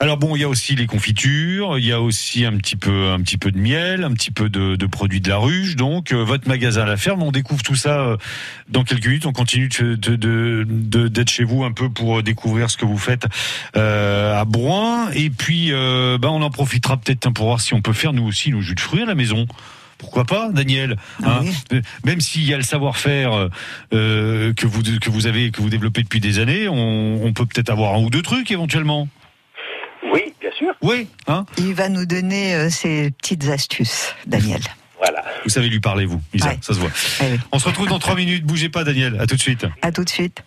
Alors bon, il y a aussi les confitures, il y a aussi un petit peu de miel, un petit peu de produits de la ruche. Donc, votre magasin à la ferme, on découvre tout ça dans quelques minutes. On continue d'être chez vous un peu pour découvrir ce que vous faites à Broin. Et puis, on en profitera peut-être pour voir si on peut faire nous aussi nos jus de fruits à la maison. Pourquoi pas, Daniel, hein, oui. Même s'il y a le savoir-faire que vous avez, que vous développez depuis des années, on peut peut-être avoir un ou deux trucs éventuellement. Oui, bien sûr. Oui, hein. Il va nous donner ses petites astuces, Daniel. Voilà. Vous savez lui parler, vous, Isa, ouais. Ça se voit. Ouais. On se retrouve dans 3 minutes, bougez pas, Daniel. À tout de suite. À tout de suite.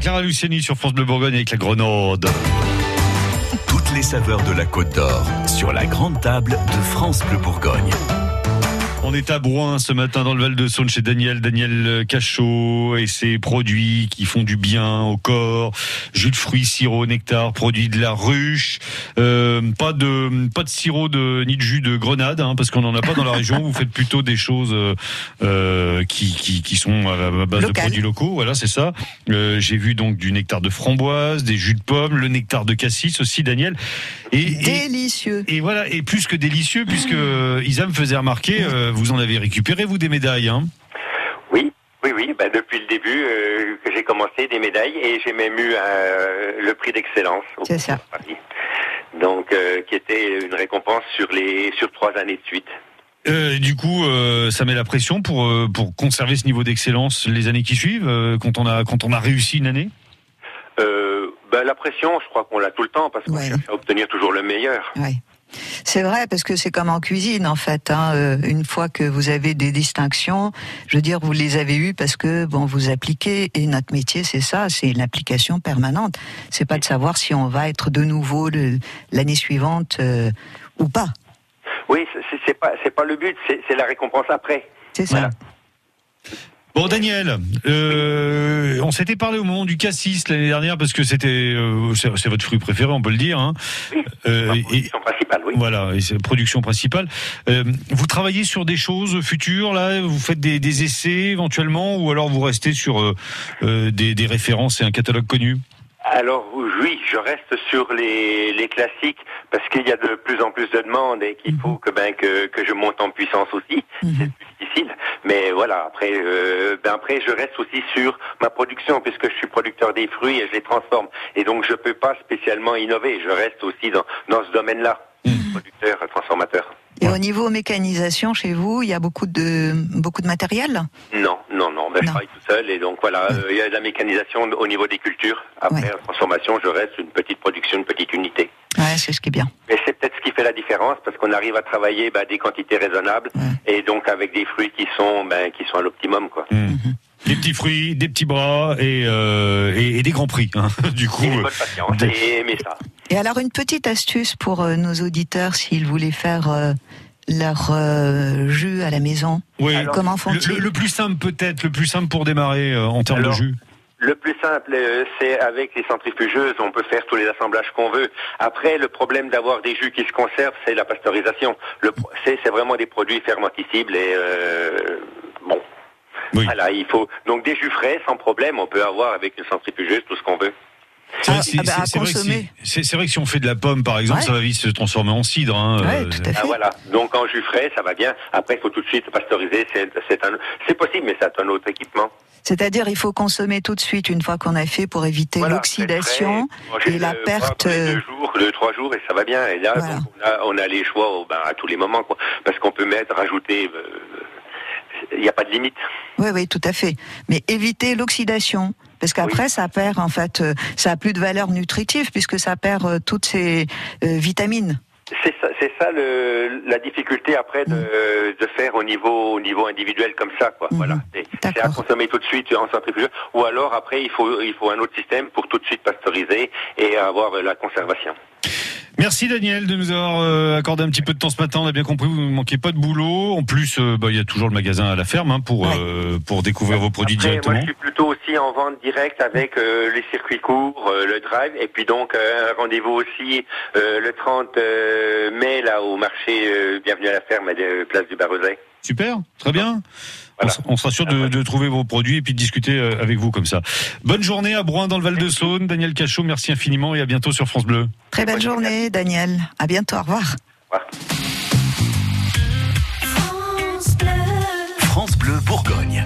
Clara Luciani sur France Bleu-Bourgogne avec la Grenade. Toutes les saveurs de la Côte d'Or sur la grande table de France Bleu-Bourgogne. On est à Broin ce matin dans le Val-de-Saône chez Daniel Cachot et ses produits qui font du bien au corps. Jus de fruits, sirop, nectar, produits de la ruche. Pas de sirop ni de jus de grenade hein, parce qu'on n'en a pas dans la région. Vous faites plutôt des choses qui sont à base de produits locaux. Voilà, c'est ça. J'ai vu donc du nectar de framboise, des jus de pommes, le nectar de cassis aussi, Daniel. Délicieux. Et voilà, et plus que délicieux puisque Isa me faisait remarquer, vous en avez récupéré vous des médailles, hein ? Oui, bah depuis le début que j'ai commencé des médailles et j'ai même eu le prix d'excellence. C'est ça. Paris. Donc qui était une récompense sur 3 années de suite. Du coup, ça met la pression pour conserver ce niveau d'excellence les années qui suivent quand on a réussi une année. La pression, je crois qu'on l'a tout le temps parce qu'on cherche à obtenir toujours le meilleur. Ouais. C'est vrai, parce que c'est comme en cuisine, en fait. Hein. Une fois que vous avez des distinctions, je veux dire, vous les avez eues parce que, vous appliquez. Et notre métier, c'est ça, c'est l'application permanente. C'est pas de savoir si on va être de nouveau l'année suivante ou pas. Oui, c'est pas le but, c'est la récompense après. C'est ça. Voilà. Bon Daniel, on s'était parlé au moment du cassis l'année dernière parce que c'était c'est votre fruit préféré, on peut le dire. Hein. Oui, production principale, oui. Voilà, et c'est la production principale. Vous travaillez sur des choses futures là, vous faites des essais éventuellement, ou alors vous restez sur des références et un catalogue connu? Alors oui, je reste sur les classiques parce qu'il y a de plus en plus de demandes et qu'il faut que je monte en puissance aussi. C'est plus difficile, mais voilà. Après, je reste aussi sur ma production puisque je suis producteur des fruits et je les transforme. Et donc je peux pas spécialement innover. Je reste aussi dans ce domaine-là, producteur, transformateur. Et au niveau mécanisation, chez vous, il y a beaucoup de matériel ? Non. Je travaille tout seul et donc voilà, il y a de la mécanisation au niveau des cultures. Après la transformation, je reste une petite production, une petite unité. Ouais, c'est ce qui est bien. Et c'est peut-être ce qui fait la différence parce qu'on arrive à travailler des quantités raisonnables et donc avec des fruits qui sont à l'optimum, quoi. Des petits fruits, des petits bras et des grands prix, hein, du coup. Et patience, mais ça. Et alors une petite astuce pour nos auditeurs s'ils voulaient faire leur jus à la maison. Oui. Alors, comment font-ils ? Le plus simple peut-être, le plus simple pour démarrer en termes de jus. Le plus simple, c'est avec les centrifugeuses, on peut faire tous les assemblages qu'on veut. Après, le problème d'avoir des jus qui se conservent, c'est la pasteurisation. C'est vraiment des produits fermenticibles et bon. Oui. Voilà, il faut donc des jus frais sans problème. On peut avoir avec une centrifugeuse tout ce qu'on veut. C'est vrai que si on fait de la pomme par exemple, ça va vite se transformer en cidre. Hein, tout à fait. Ah, voilà. Donc en jus frais, ça va bien. Après, il faut tout de suite pasteuriser. C'est possible, mais c'est un autre équipement. C'est-à-dire, il faut consommer tout de suite une fois qu'on a fait pour éviter l'oxydation et la perte. 2 jours, 3 jours et ça va bien. Et là, donc, on a les choix à tous les moments, quoi, parce qu'on peut rajouter. Il n'y a pas de limite. Oui, tout à fait. Mais éviter l'oxydation. Parce qu'après, ça perd, en fait, ça n'a plus de valeur nutritive puisque ça perd toutes ses vitamines. C'est ça la difficulté après de faire au niveau individuel comme ça, quoi. Voilà. C'est à consommer tout de suite en centrifugeuse. Ou alors après, il faut un autre système pour tout de suite pasteuriser et avoir la conservation. Merci Daniel de nous avoir accordé un petit peu de temps ce matin. On a bien compris, vous ne manquez pas de boulot. En plus, il y a toujours le magasin à la ferme hein, pour découvrir vos produits directement. Moi, je suis plutôt aussi en vente directe avec les circuits courts, le drive, et puis donc un rendez-vous aussi le 30 mai là au marché Bienvenue à la ferme à Place du Barozet. Super, très bien. Voilà. On sera sûr de trouver vos produits et puis de discuter avec vous comme ça. Bonne journée à Broin dans le Val-de-Saône. Daniel Cachot, merci infiniment et à bientôt sur France Bleu. Très belle journée Daniel, à bientôt, au revoir. Au revoir. France Bleu Bourgogne.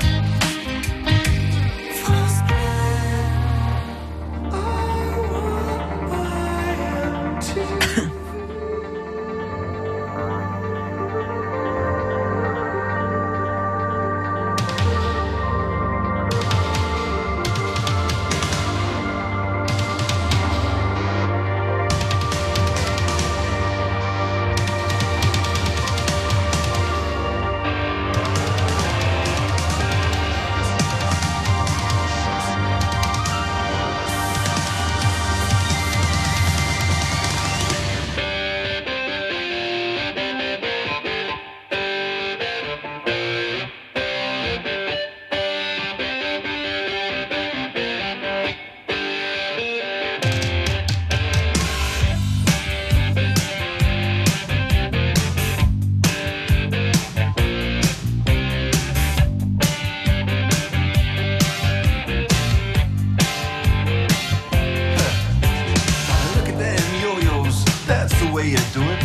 way you do it.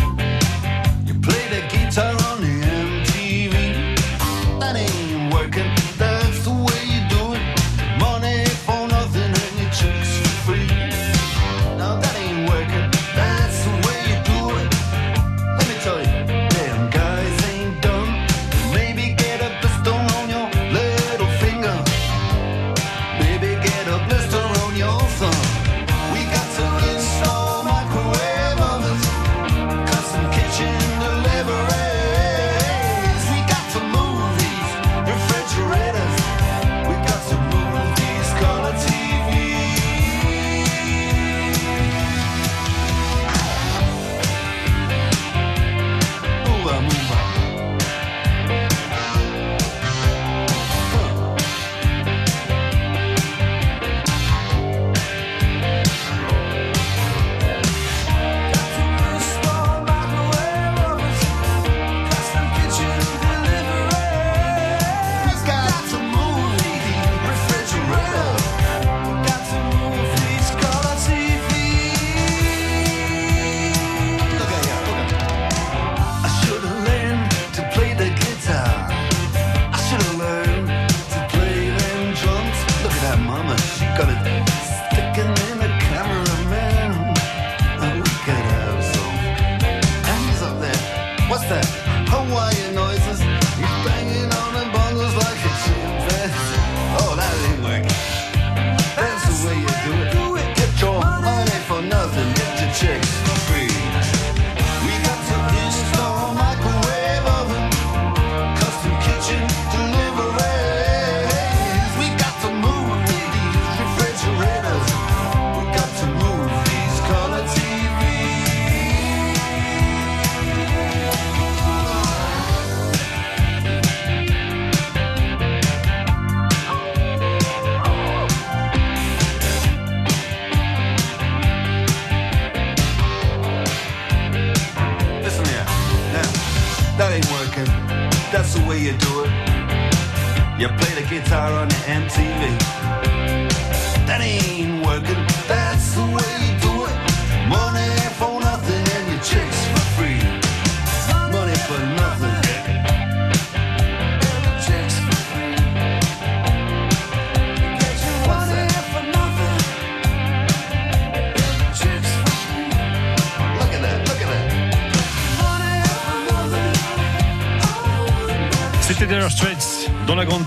You play the guitar on the MTV. That ain't working, that's the way you do it. Money for nothing and your chicks for free. Now that ain't working, that's the way you do it. Let me tell you, damn guys ain't dumb. Maybe get a blister on your little finger. Maybe get a blister on your thumb.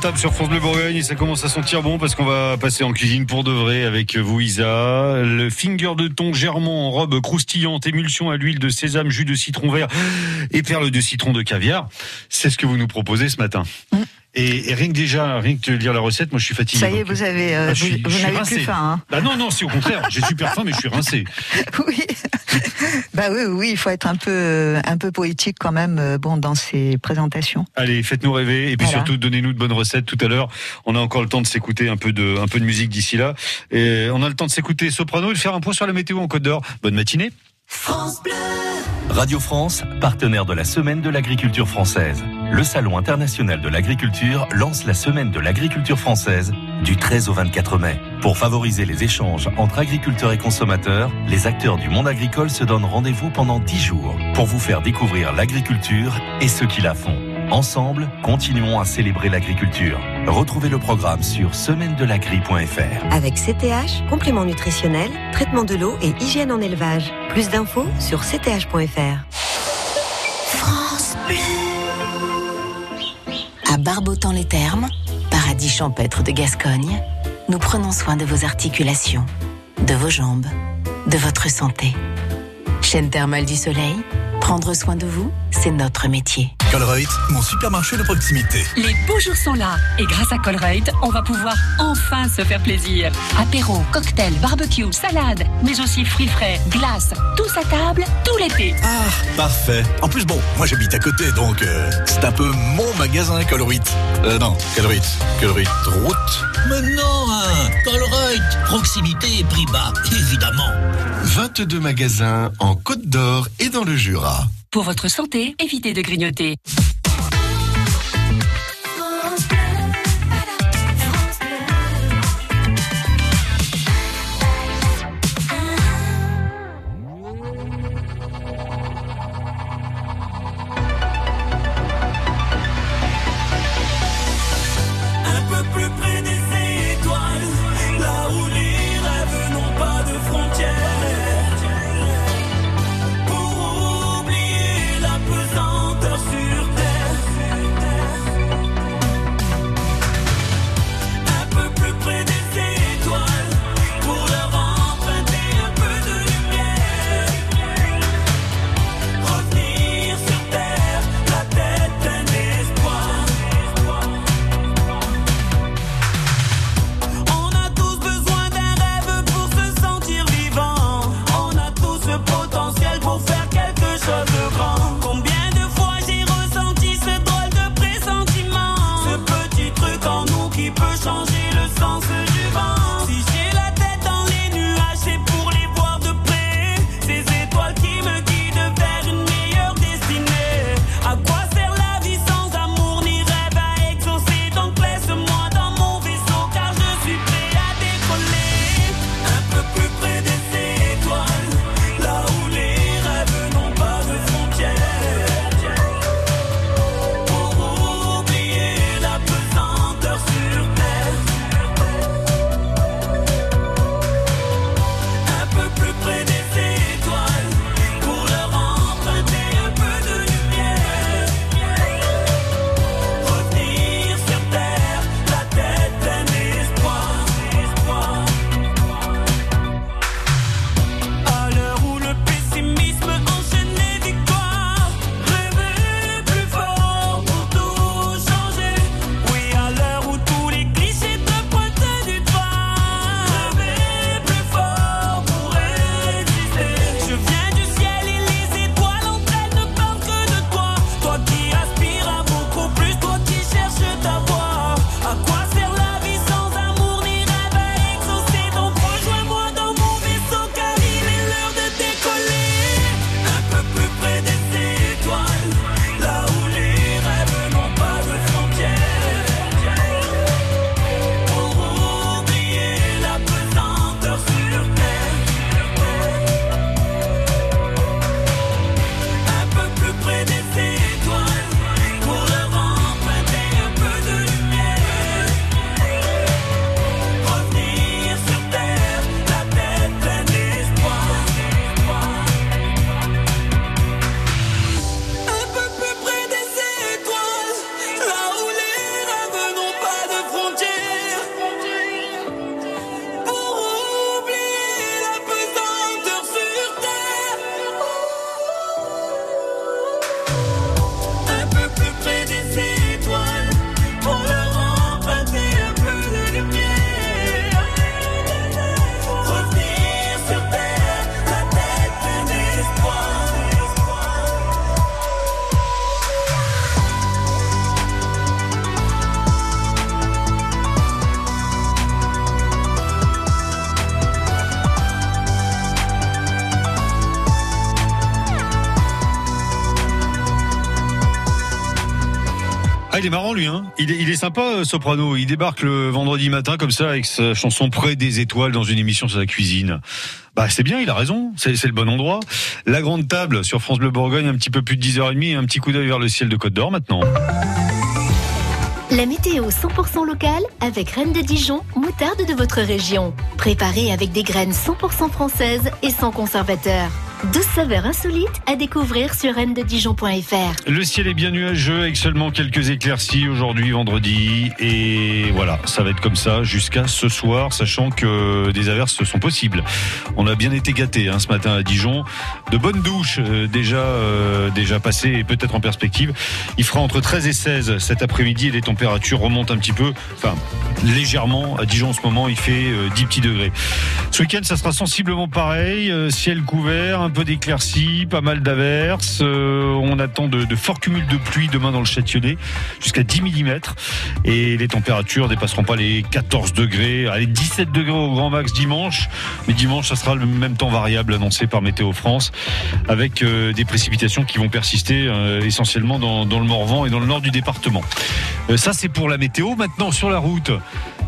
Table sur France Bleu-Bourgogne et ça commence à sentir bon parce qu'on va passer en cuisine pour de vrai avec vous Isa. Le finger de ton Germon en robe croustillante, émulsion à l'huile de sésame, jus de citron vert et perles de citron de caviar. C'est ce que vous nous proposez ce matin. Et rien que de lire la recette, moi je suis fatigué. Ça y est, vous avez, vous n'avez plus faim. Hein. Bah non, c'est au contraire. J'ai super faim, mais je suis rincé. Oui. Bah oui, il faut être un peu poétique quand même, bon, dans ces présentations. Allez, faites-nous rêver et puis voilà. Surtout donnez-nous de bonnes recettes tout à l'heure. On a encore le temps de s'écouter un peu de musique d'ici là. Et on a le temps de s'écouter Soprano et de faire un point sur la météo en Côte d'Or. Bonne matinée. France Bleu. Radio France, partenaire de la Semaine de l'Agriculture française. Le Salon international de l'agriculture lance la Semaine de l'agriculture française du 13 au 24 mai. Pour favoriser les échanges entre agriculteurs et consommateurs, les acteurs du monde agricole se donnent rendez-vous pendant 10 jours pour vous faire découvrir l'agriculture et ceux qui la font. Ensemble, continuons à célébrer l'agriculture. Retrouvez le programme sur semainedelagri.fr. Avec CTH, compléments nutritionnels, traitement de l'eau et hygiène en élevage. Plus d'infos sur cth.fr. France Bleu. À Barbotan-les-Thermes, paradis champêtre de Gascogne, nous prenons soin de vos articulations, de vos jambes, de votre santé. Chaîne thermale du soleil, prendre soin de vous, c'est notre métier. Colruyt, mon supermarché de proximité. Les beaux jours sont là et grâce à Colruyt, on va pouvoir enfin se faire plaisir. Apéro, cocktail, barbecue, salade, mais aussi fruits frais, glace, tous à table, tout l'été. Ah, parfait. En plus, bon, moi j'habite à côté, donc c'est un peu mon magasin, Colruyt. Non, Colruyt. Colruyt route. Mais non, hein, Colruyt, proximité et prix bas, évidemment. 22 magasins en Côte d'Or et dans le Jura. Pour votre santé, évitez de grignoter. il est marrant lui, hein. Il est sympa, Soprano. Il débarque le vendredi matin comme ça avec sa chanson Près des étoiles dans une émission sur la cuisine. Bah c'est bien, il a raison, c'est le bon endroit. La grande table sur France Bleu Bourgogne, un petit peu plus de 10h30, un petit coup d'œil vers le ciel de Côte d'Or maintenant. La météo 100% locale avec Reine de Dijon, moutarde de votre région. Préparée avec des graines 100% françaises et sans conservateur. 12 saveurs insolites à découvrir sur reinededijon.fr. Le ciel est bien nuageux avec seulement quelques éclaircies aujourd'hui, vendredi. Et voilà, ça va être comme ça jusqu'à ce soir, sachant que des averses sont possibles. On a bien été gâtés ce matin à Dijon. De bonnes douches déjà passées et peut-être en perspective. Il fera entre 13 et 16 cet après-midi et les températures remontent un petit peu, enfin légèrement. À Dijon en ce moment, il fait 10 petits degrés. Ce week-end, ça sera sensiblement pareil. Ciel couvert, un peu d'éclaircies, pas mal d'averses. On attend de forts cumuls de pluie demain dans le Châtillonnais, jusqu'à 10 mm. Et les températures dépasseront pas les 14 degrés, allez 17 degrés au grand max dimanche. Mais dimanche, ça sera le même temps variable annoncé par Météo France, avec des précipitations qui vont persister essentiellement dans le Morvan et dans le nord du département. Ça, c'est pour la météo. Maintenant, sur la route,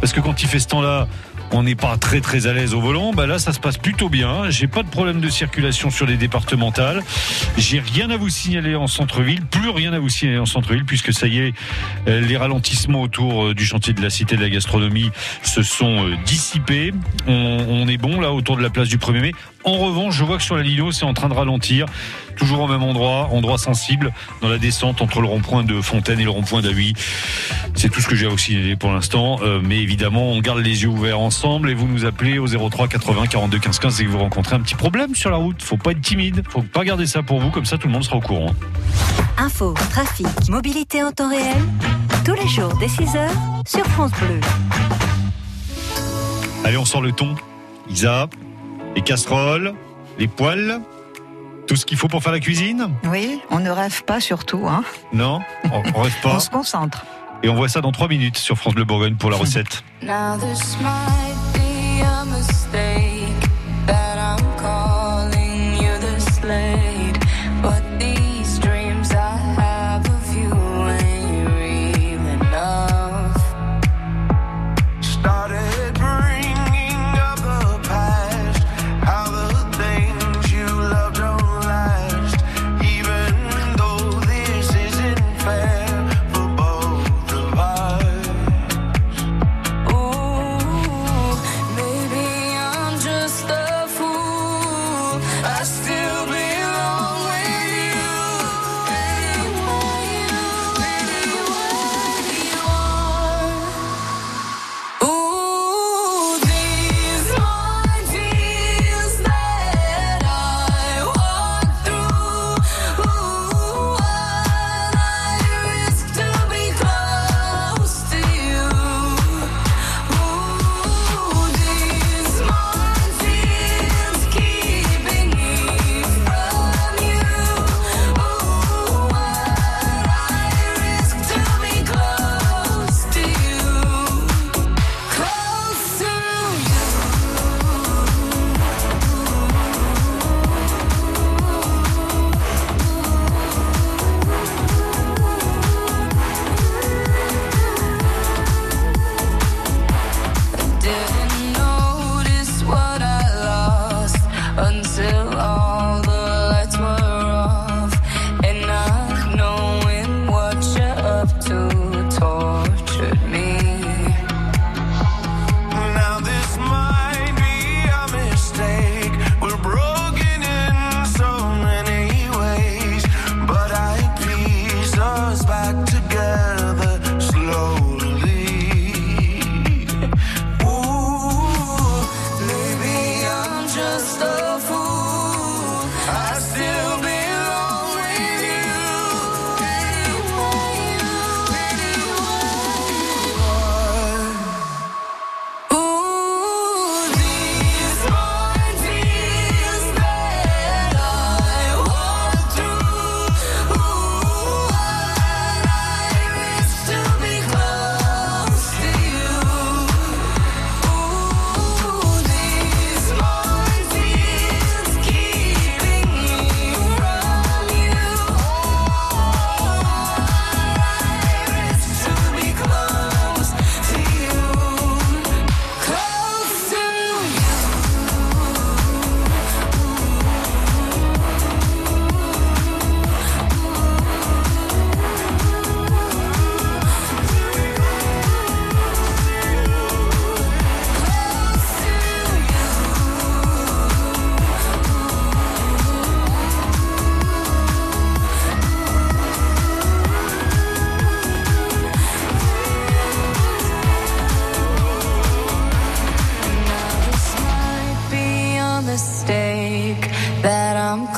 parce que quand il fait ce temps-là, on n'est pas très très à l'aise au volant. Bah là, ça se passe plutôt bien. J'ai pas de problème de circulation sur les départementales. J'ai rien à vous signaler en centre-ville, plus rien à vous signaler en centre-ville, puisque ça y est, les ralentissements autour du chantier de la Cité de la Gastronomie se sont dissipés. On est bon là autour de la place du 1er mai. En revanche, je vois que sur la Lillo, c'est en train de ralentir. Toujours au même endroit, endroit sensible, dans la descente entre le rond-point de Fontaine et le rond-point d'Ahuy. C'est tout ce que j'ai à vous signaler pour l'instant. Mais évidemment, on garde les yeux ouverts ensemble et vous nous appelez au 03 80 42 15 15 dès que vous rencontrez un petit problème sur la route. Faut pas être timide, faut pas garder ça pour vous, comme ça tout le monde sera au courant. Info, trafic, mobilité en temps réel, tous les jours dès 6h sur France Bleu. Allez, on sort le thon, Isa, les casseroles, les poêles. Tout ce qu'il faut pour faire la cuisine ? Oui, on ne rêve pas surtout. Hein. Non, on rêve pas. On se concentre. Et on voit ça dans 3 minutes sur France Bleu Bourgogne pour la recette. Now this might be a mistake that I'm calling you the slave. But these dreams I have of you ain't real enough. Started bringing up the past, how the things you love don't last. Even though this isn't fair for both of us. Ooh, maybe I'm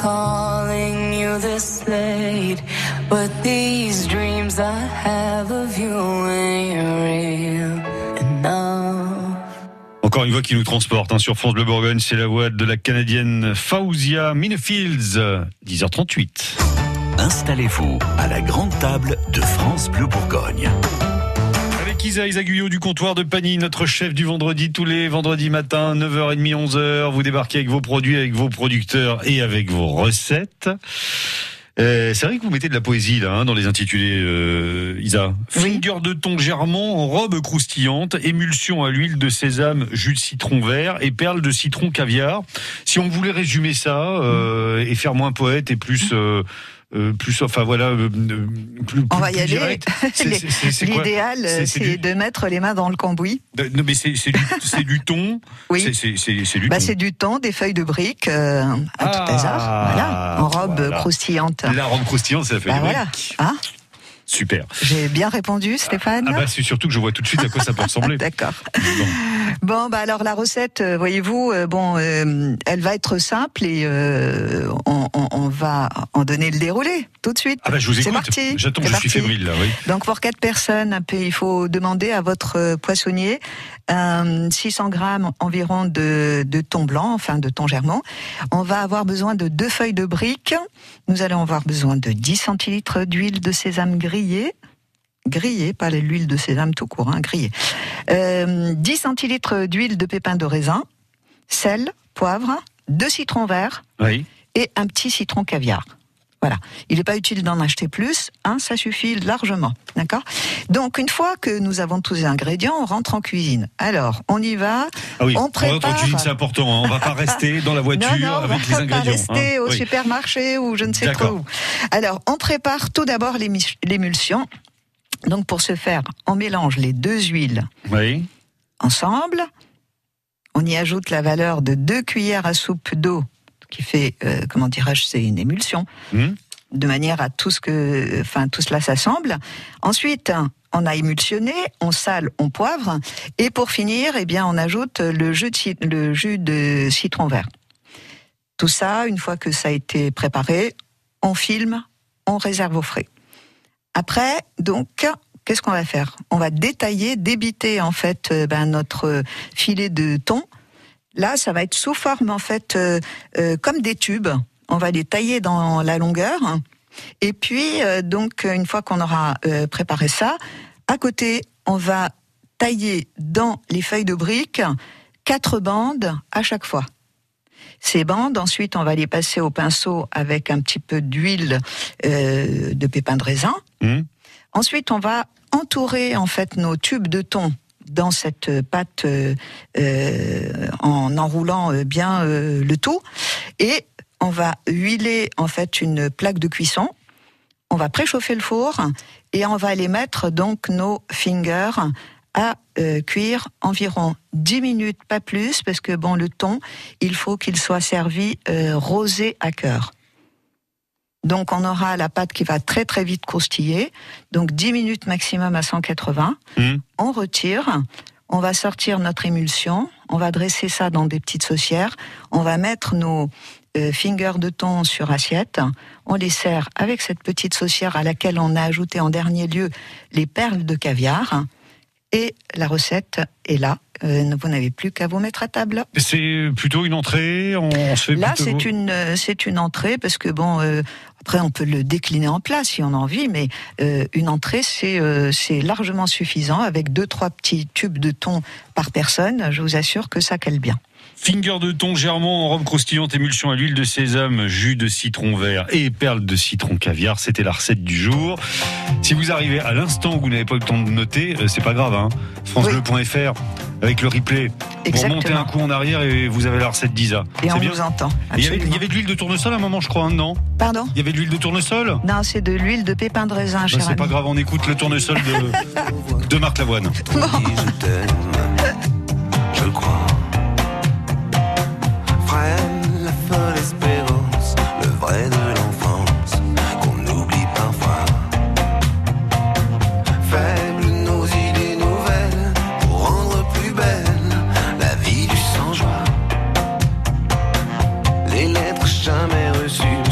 calling you this late, but these dreams I have of you ain't real. Encore une voix qui nous transporte hein, sur France Bleu-Bourgogne, c'est la voix de la Canadienne Fawzia Minefields, 10h38. Installez-vous à la grande table de France Bleu-Bourgogne. Avec Isa Guyot du comptoir de Pagny, notre chef du vendredi, tous les vendredis matins, 9h30, 11h. Vous débarquez avec vos produits, avec vos producteurs et avec vos recettes. C'est vrai que vous mettez de la poésie là hein, dans les intitulés, Isa. Oui. Figure de ton Germon en robe croustillante, émulsion à l'huile de sésame, jus de citron vert et perles de citron caviar. Si on voulait résumer ça et faire moins poète et plus... plus, enfin voilà, plus. On va y aller. L'idéal, c'est de mettre les mains dans le cambouis. Non, mais c'est du thon. Oui. C'est du thon. Bah, c'est du thon, des feuilles de briques, à tout hasard. Voilà. En robe croustillante. La robe croustillante, ça fait. Bah voilà. Hein. Super. J'ai bien répondu, Stéphane. Ah bah, c'est surtout que je vois tout de suite à quoi ça peut ressembler. D'accord. Bon, bah alors la recette, voyez-vous, elle va être simple et on va en donner le déroulé tout de suite. Ah bah je vous écoute. C'est parti. J'attends, je suis fébrile là, oui. Donc pour 4 personnes, il faut demander à votre poissonnier 600 grammes environ de thon blanc, enfin de thon germon. On va avoir besoin de 2 feuilles de briques. Nous allons avoir besoin de 10 centilitres d'huile de sésame grillée, pas l'huile de sésame tout court, hein, grillée. 10 centilitres d'huile de pépins de raisin, sel, poivre, 2 citrons verts, oui, et un petit citron caviar. Voilà. Il n'est pas utile d'en acheter plus, hein, ça suffit largement. D'accord ? Donc, une fois que nous avons tous les ingrédients, on rentre en cuisine. Alors, on y va. Ah oui, on prépare. On rentre en cuisine, c'est important. Hein. On ne va pas rester dans la voiture avec les ingrédients. On ne va pas rester au supermarché ou je ne sais trop où. Alors, on prépare tout d'abord l'émulsion. Donc, pour ce faire, on mélange les 2 huiles ensemble. On y ajoute la valeur de 2 cuillères à soupe d'eau, qui fait, comment dirais-je, c'est une émulsion, de manière à tout ce que, enfin, tout cela s'assemble. Ensuite, on a émulsionné, on sale, on poivre, et pour finir, eh bien, on ajoute le jus de citron vert. Tout ça, une fois que ça a été préparé, on filme, on réserve au frais. Après, donc, qu'est-ce qu'on va faire ? On va débiter en fait notre filet de thon. Là, ça va être sous forme, en fait, comme des tubes. On va les tailler dans la longueur. Et puis, donc, une fois qu'on aura préparé ça, à côté, on va tailler dans les feuilles de briques 4 bandes à chaque fois. Ces bandes, ensuite, on va les passer au pinceau avec un petit peu d'huile de pépins de raisin. Ensuite, on va entourer, en fait, nos tubes de thon dans cette pâte en enroulant bien le tout. Et on va huiler, en fait, une plaque de cuisson. On va préchauffer le four et on va aller mettre, donc, nos fingers à cuire environ 10 minutes, pas plus, parce que bon, le thon, il faut qu'il soit servi rosé à cœur. Donc on aura la pâte qui va très très vite croustiller, donc 10 minutes maximum à 180, on retire, on va sortir notre émulsion, on va dresser ça dans des petites saucières, on va mettre nos fingers de thon sur assiette, on les sert avec cette petite saucière à laquelle on a ajouté en dernier lieu les perles de caviar. Et la recette est là. Vous n'avez plus qu'à vous mettre à table. C'est plutôt une entrée. On se fait là, plutôt... c'est une entrée parce que bon, après on peut le décliner en plat si on a envie, mais une entrée c'est largement suffisant avec 2-3 petits tubes de thon par personne. Je vous assure que ça cale bien. Finger de thon germon en robe croustillante, émulsion à l'huile de sésame, jus de citron vert et perles de citron caviar. C'était la recette du jour. Si vous arrivez à l'instant où vous n'avez pas eu le temps de noter, c'est pas grave. Hein. FranceBleu.fr avec le replay. Exactement. Pour monter un coup en arrière et vous avez la recette d'Isa. Et on vous entend. Il y avait de l'huile de tournesol à un moment, je crois, non ? Pardon ? Il y avait de l'huile de tournesol ? Non, c'est de l'huile de pépins de raisin, cher ami. C'est pas grave, on écoute le tournesol de Marc Lavoine. Bon. Je crois. La folle espérance, le vrai de l'enfance qu'on oublie parfois. Faibles nos idées nouvelles pour rendre plus belle la vie du sans-joie. Les lettres jamais reçues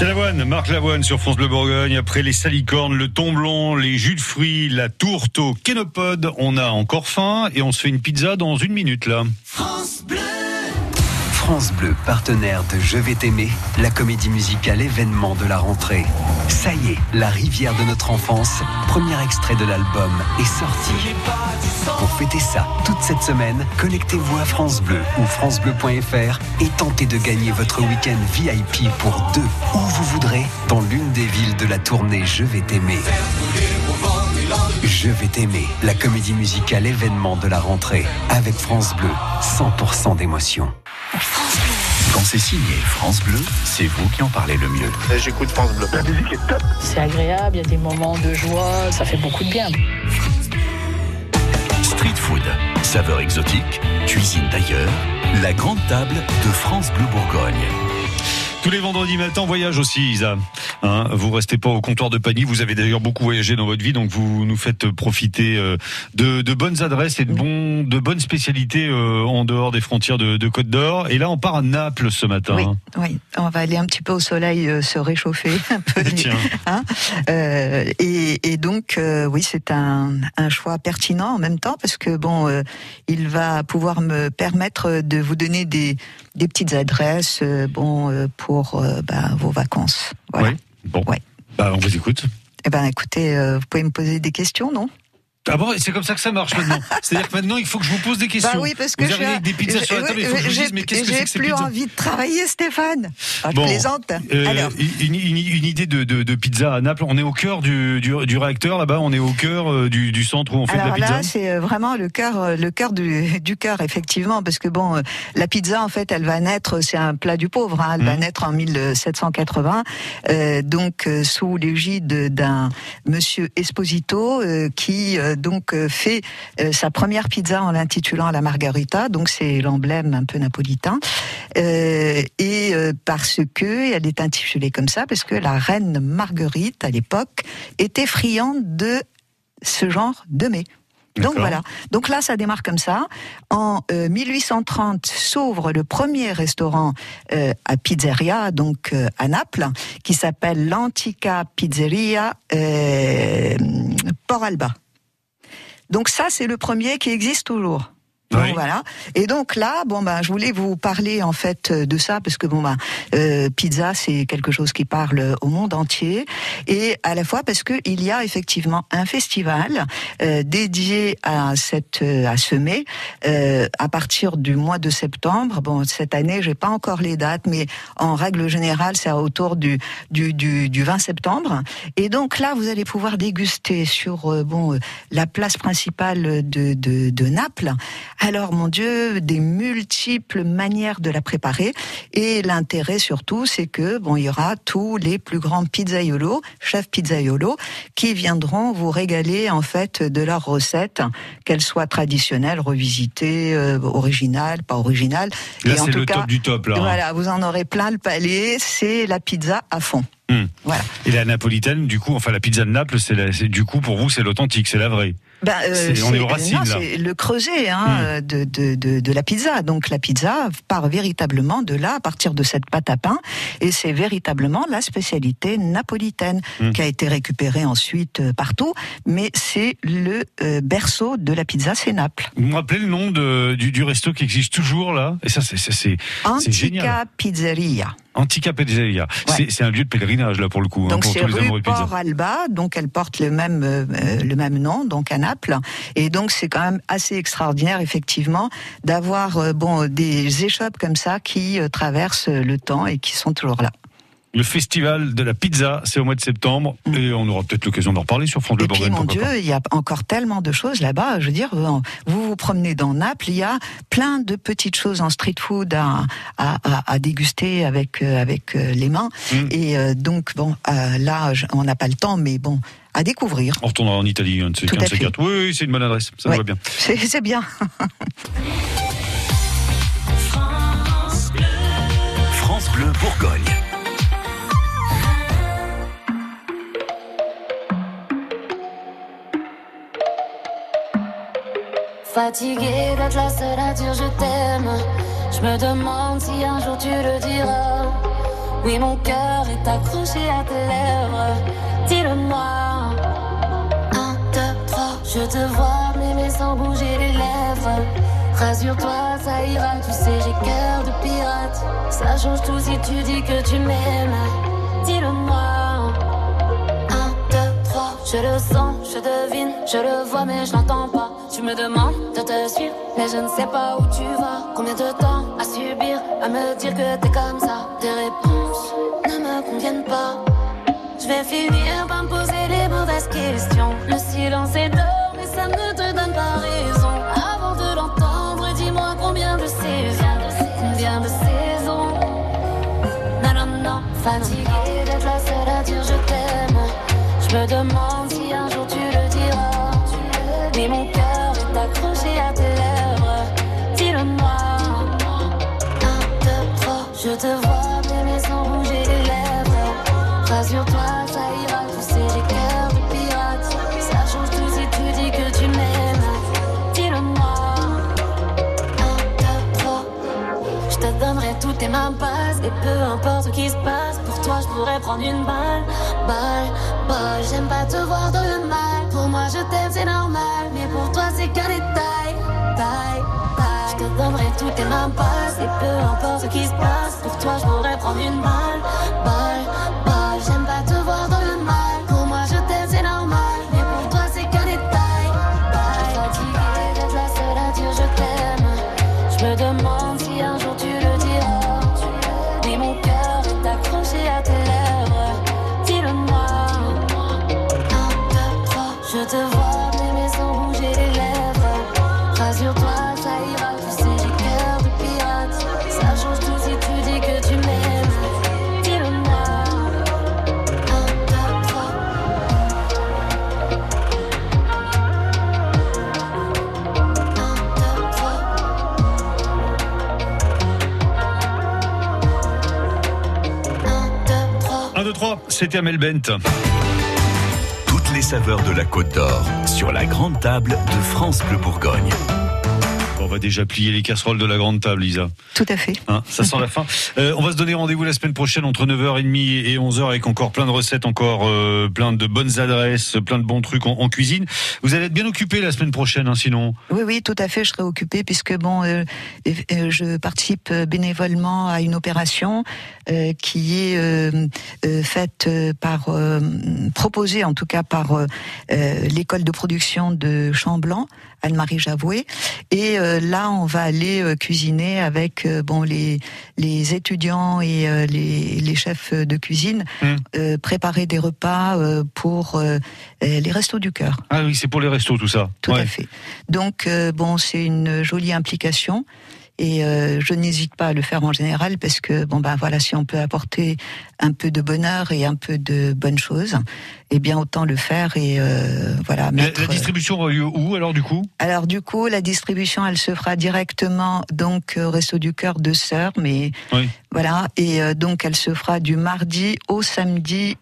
C'est Lavoine, Marc Lavoine sur France Bleu-Bourgogne. Après les salicornes, le ton blanc, les jus de fruits, la tourte au kénopode, on a encore faim et on se fait une pizza dans 1 minute là. France Bleu. France Bleu, partenaire de Je vais t'aimer, la comédie musicale événement de la rentrée. Ça y est, la rivière de notre enfance, premier extrait de l'album, est sorti. Pour fêter ça, toute cette semaine, connectez-vous à France Bleu ou francebleu.fr et tentez de gagner votre week-end VIP pour 2 où vous voudrez dans l'une des villes de la tournée Je vais t'aimer. Je vais t'aimer, la comédie musicale événement de la rentrée, avec France Bleu, 100% d'émotion. Quand c'est signé France Bleu, c'est vous qui en parlez le mieux. J'écoute France Bleu. La musique est top. C'est agréable, il y a des moments de joie, ça fait beaucoup de bien. Street food, saveurs exotiques, cuisine d'ailleurs, la grande table de France Bleu Bourgogne. Tous les vendredis matin, voyage aussi, Isa. Hein, vous restez pas au comptoir de Pagny. Vous avez d'ailleurs beaucoup voyagé dans votre vie, donc vous nous faites profiter de bonnes adresses et de bonnes spécialités en dehors des frontières de Côte d'Or. Et là, on part à Naples ce matin. Oui, oui. On va aller un petit peu au soleil, se réchauffer un peu. Tiens. Hein et donc, oui, c'est un choix pertinent en même temps parce que bon, il va pouvoir me permettre de vous donner des petites adresses, pour vos vacances. Voilà. Oui. Bon. Ouais. On vous écoute. Eh ben, écoutez, vous pouvez me poser des questions, non ? Ah bon, c'est comme ça que ça marche maintenant. C'est-à-dire que maintenant, il faut que je vous pose des questions. Bah oui, parce que j'ai plus envie de travailler, Stéphane. Ah, bon, plaisante. Alors, une idée de pizza à Naples. On est au cœur du réacteur là-bas. On est au cœur du centre où on fait de la pizza. Alors là, c'est vraiment le cœur du cœur, effectivement, parce que bon, la pizza, en fait, elle va naître. C'est un plat du pauvre. Hein, elle va naître en 1780, donc sous l'égide d'un monsieur Esposito qui fait sa première pizza en l'intitulant la Margarita, donc c'est l'emblème un peu napolitain, parce que elle est intitulée comme ça parce que la reine Marguerite à l'époque était friande de ce genre de mets. Donc voilà. Donc là, ça démarre comme ça. En 1830, s'ouvre le premier restaurant à pizzeria, donc à Naples, qui s'appelle l'Antica Pizzeria Port Alba. Donc ça, c'est le premier qui existe toujours. Donc, oui. Voilà. Et donc là, je voulais vous parler en fait de ça parce que pizza, c'est quelque chose qui parle au monde entier et à la fois parce que il y a effectivement un festival dédié à ce mets à partir du mois de septembre. Bon, cette année, j'ai pas encore les dates, mais en règle générale, c'est autour du 20 septembre. Et donc là, vous allez pouvoir déguster sur la place principale de Naples. Alors, mon Dieu, des multiples manières de la préparer. Et l'intérêt, surtout, c'est que, il y aura tous les plus grands pizzaiolos, chefs pizzaiolos, qui viendront vous régaler, en fait, de leurs recettes, qu'elles soient traditionnelles, revisitées, originales, pas originales. Là, c'est le top du top, là. Voilà, vous en aurez plein le palais. C'est la pizza à fond. Voilà. Et la napolitaine, du coup, la pizza de Naples, c'est pour vous, c'est l'authentique, c'est la vraie. On est aux racines, là. C'est le creuset de la pizza. Donc la pizza part véritablement de là, à partir de cette pâte à pain, et c'est véritablement la spécialité napolitaine qui a été récupérée ensuite partout. Mais c'est le berceau de la pizza, c'est Naples. Vous me rappelez le nom du resto qui existe toujours là ? Et ça, c'est génial. Antica Pizzeria. Antica Pizzeria, ouais. C'est un lieu de pèlerinage là pour le coup. Donc pour c'est tous les amoureux de pizza. Port Alba, donc elle porte le même nom, donc à Naples. Et donc c'est quand même assez extraordinaire effectivement d'avoir des échoppes comme ça qui traversent le temps et qui sont toujours là. Le festival de la pizza, c'est au mois de septembre, et on aura peut-être l'occasion d'en reparler sur France Bleu Bourgogne. Et puis, mon Dieu, il y a encore tellement de choses là-bas. Je veux dire, vous vous promenez dans Naples, il y a plein de petites choses en street food à déguster avec les mains. Et là, on n'a pas le temps, mais bon, à découvrir. On retournera en Italie, un de ces 4. Oui, c'est une bonne adresse, ça va bien. C'est bien. France Bleu Bourgogne. Fatiguée d'être la seule à dire je t'aime. Je me demande si un jour tu le diras. Oui, mon cœur est accroché à tes lèvres. Dis-le-moi. 1, 2, 3, je te vois m'aimer sans bouger les lèvres. Rassure-toi, ça ira, tu sais, j'ai cœur de pirate. Ça change tout si tu dis que tu m'aimes. Dis-le-moi. 1, 2, 3, je le sens, je devine, je le vois mais je n'entends pas. Tu me demandes de te suivre, mais je ne sais pas où tu vas. Combien de temps à subir, à me dire que t'es comme ça. Tes réponses ne me conviennent pas. Je vais finir par me poser les mauvaises questions. Le silence est d'or, mais ça ne te donne pas raison. Avant de l'entendre, dis-moi combien de saisons. Combien de saisons. Non, non, non, fatigué d'être la seule à dire je t'aime. Je me demande si un jour tu le diras. Oui, mon cœur est accroché à tes lèvres. Dis-le-moi. 1, 2, 3, je te vois t'aimer sans bouger les lèvres. Rassure-toi, ça ira, tu sais, j'ai cœur de pirate. Ça change tout si tu dis que tu m'aimes. Dis-le-moi. 1, 2, 3, je te donnerai toutes tes mains basses. Et peu importe ce qui se passe, pour toi je pourrais prendre une balle. Balle, balle, j'aime pas te voir dans le mal. Pour moi je t'aime, c'est normal. Mais pour toi c'est qu'un détail. Taille, taille. Je te donnerai toutes tes mains basses. Et peu importe ce qui se passe, pour toi je pourrais prendre une balle. Balle, balle, j'aime pas te voir dans le mal. Pour moi je t'aime, c'est normal. Mais pour toi c'est qu'un détail. Je suis fatiguée d'être la seule à dire je t'aime. Je me demande si un jour tu le diras. Mais mon cœur est accroché à tes lèvres. Dis-le-moi. 1, 2, 3, je te vois. Rassure-toi, ça ira, tu sais, j'ai cœur de pirate. Ça change tout si tu dis que tu m'aimes. Dis-le-moi. 1, 2, 3. 1, 2, 3, c'était Amel Bent. Toutes les saveurs de la Côte d'Or sur la grande table de France Bleu-Bourgogne. On va déjà plier les casseroles de la grande table, Isa. Tout à fait. Hein, ça sent la fin. On va se donner rendez-vous la semaine prochaine entre 9h30 et 11h avec encore plein de recettes, encore plein de bonnes adresses, plein de bons trucs en cuisine. Vous allez être bien occupé la semaine prochaine, hein, sinon. Oui, oui, tout à fait. Je serai occupée puisque bon, je participe bénévolement à une opération qui est faite par, proposée en tout cas par l'école de production de Champ-Blanc, Anne-Marie Javoué, et là on va aller cuisiner avec bon les étudiants et les chefs de cuisine, préparer des repas pour les Restos du Cœur. Ah oui, c'est pour les restos tout ça. Tout à fait. Donc bon, c'est une jolie implication. Et je n'hésite pas à le faire en général parce que bon ben voilà, si on peut apporter un peu de bonheur et un peu de bonnes choses, eh bien autant le faire et voilà. La distribution aura lieu où alors du coup ? Alors du coup, la distribution elle se fera directement donc au Resto du Cœur de Sœurs, mais oui. Voilà, et donc elle se fera du mardi au samedi.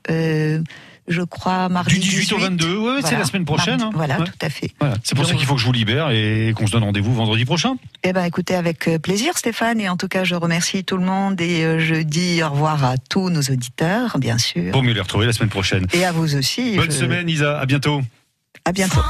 Je crois mardi du 18 au 22, ouais, voilà. C'est la semaine prochaine. Mardi, hein. Voilà, ouais. Tout à fait. Voilà. C'est pour donc, ça qu'il faut que je vous libère et qu'on se donne rendez-vous vendredi prochain. Eh ben, écoutez, avec plaisir Stéphane, et en tout cas je remercie tout le monde et je dis au revoir à tous nos auditeurs, bien sûr. Pour mieux les retrouver la semaine prochaine. Et à vous aussi. Bonne semaine Isa, à bientôt. À bientôt.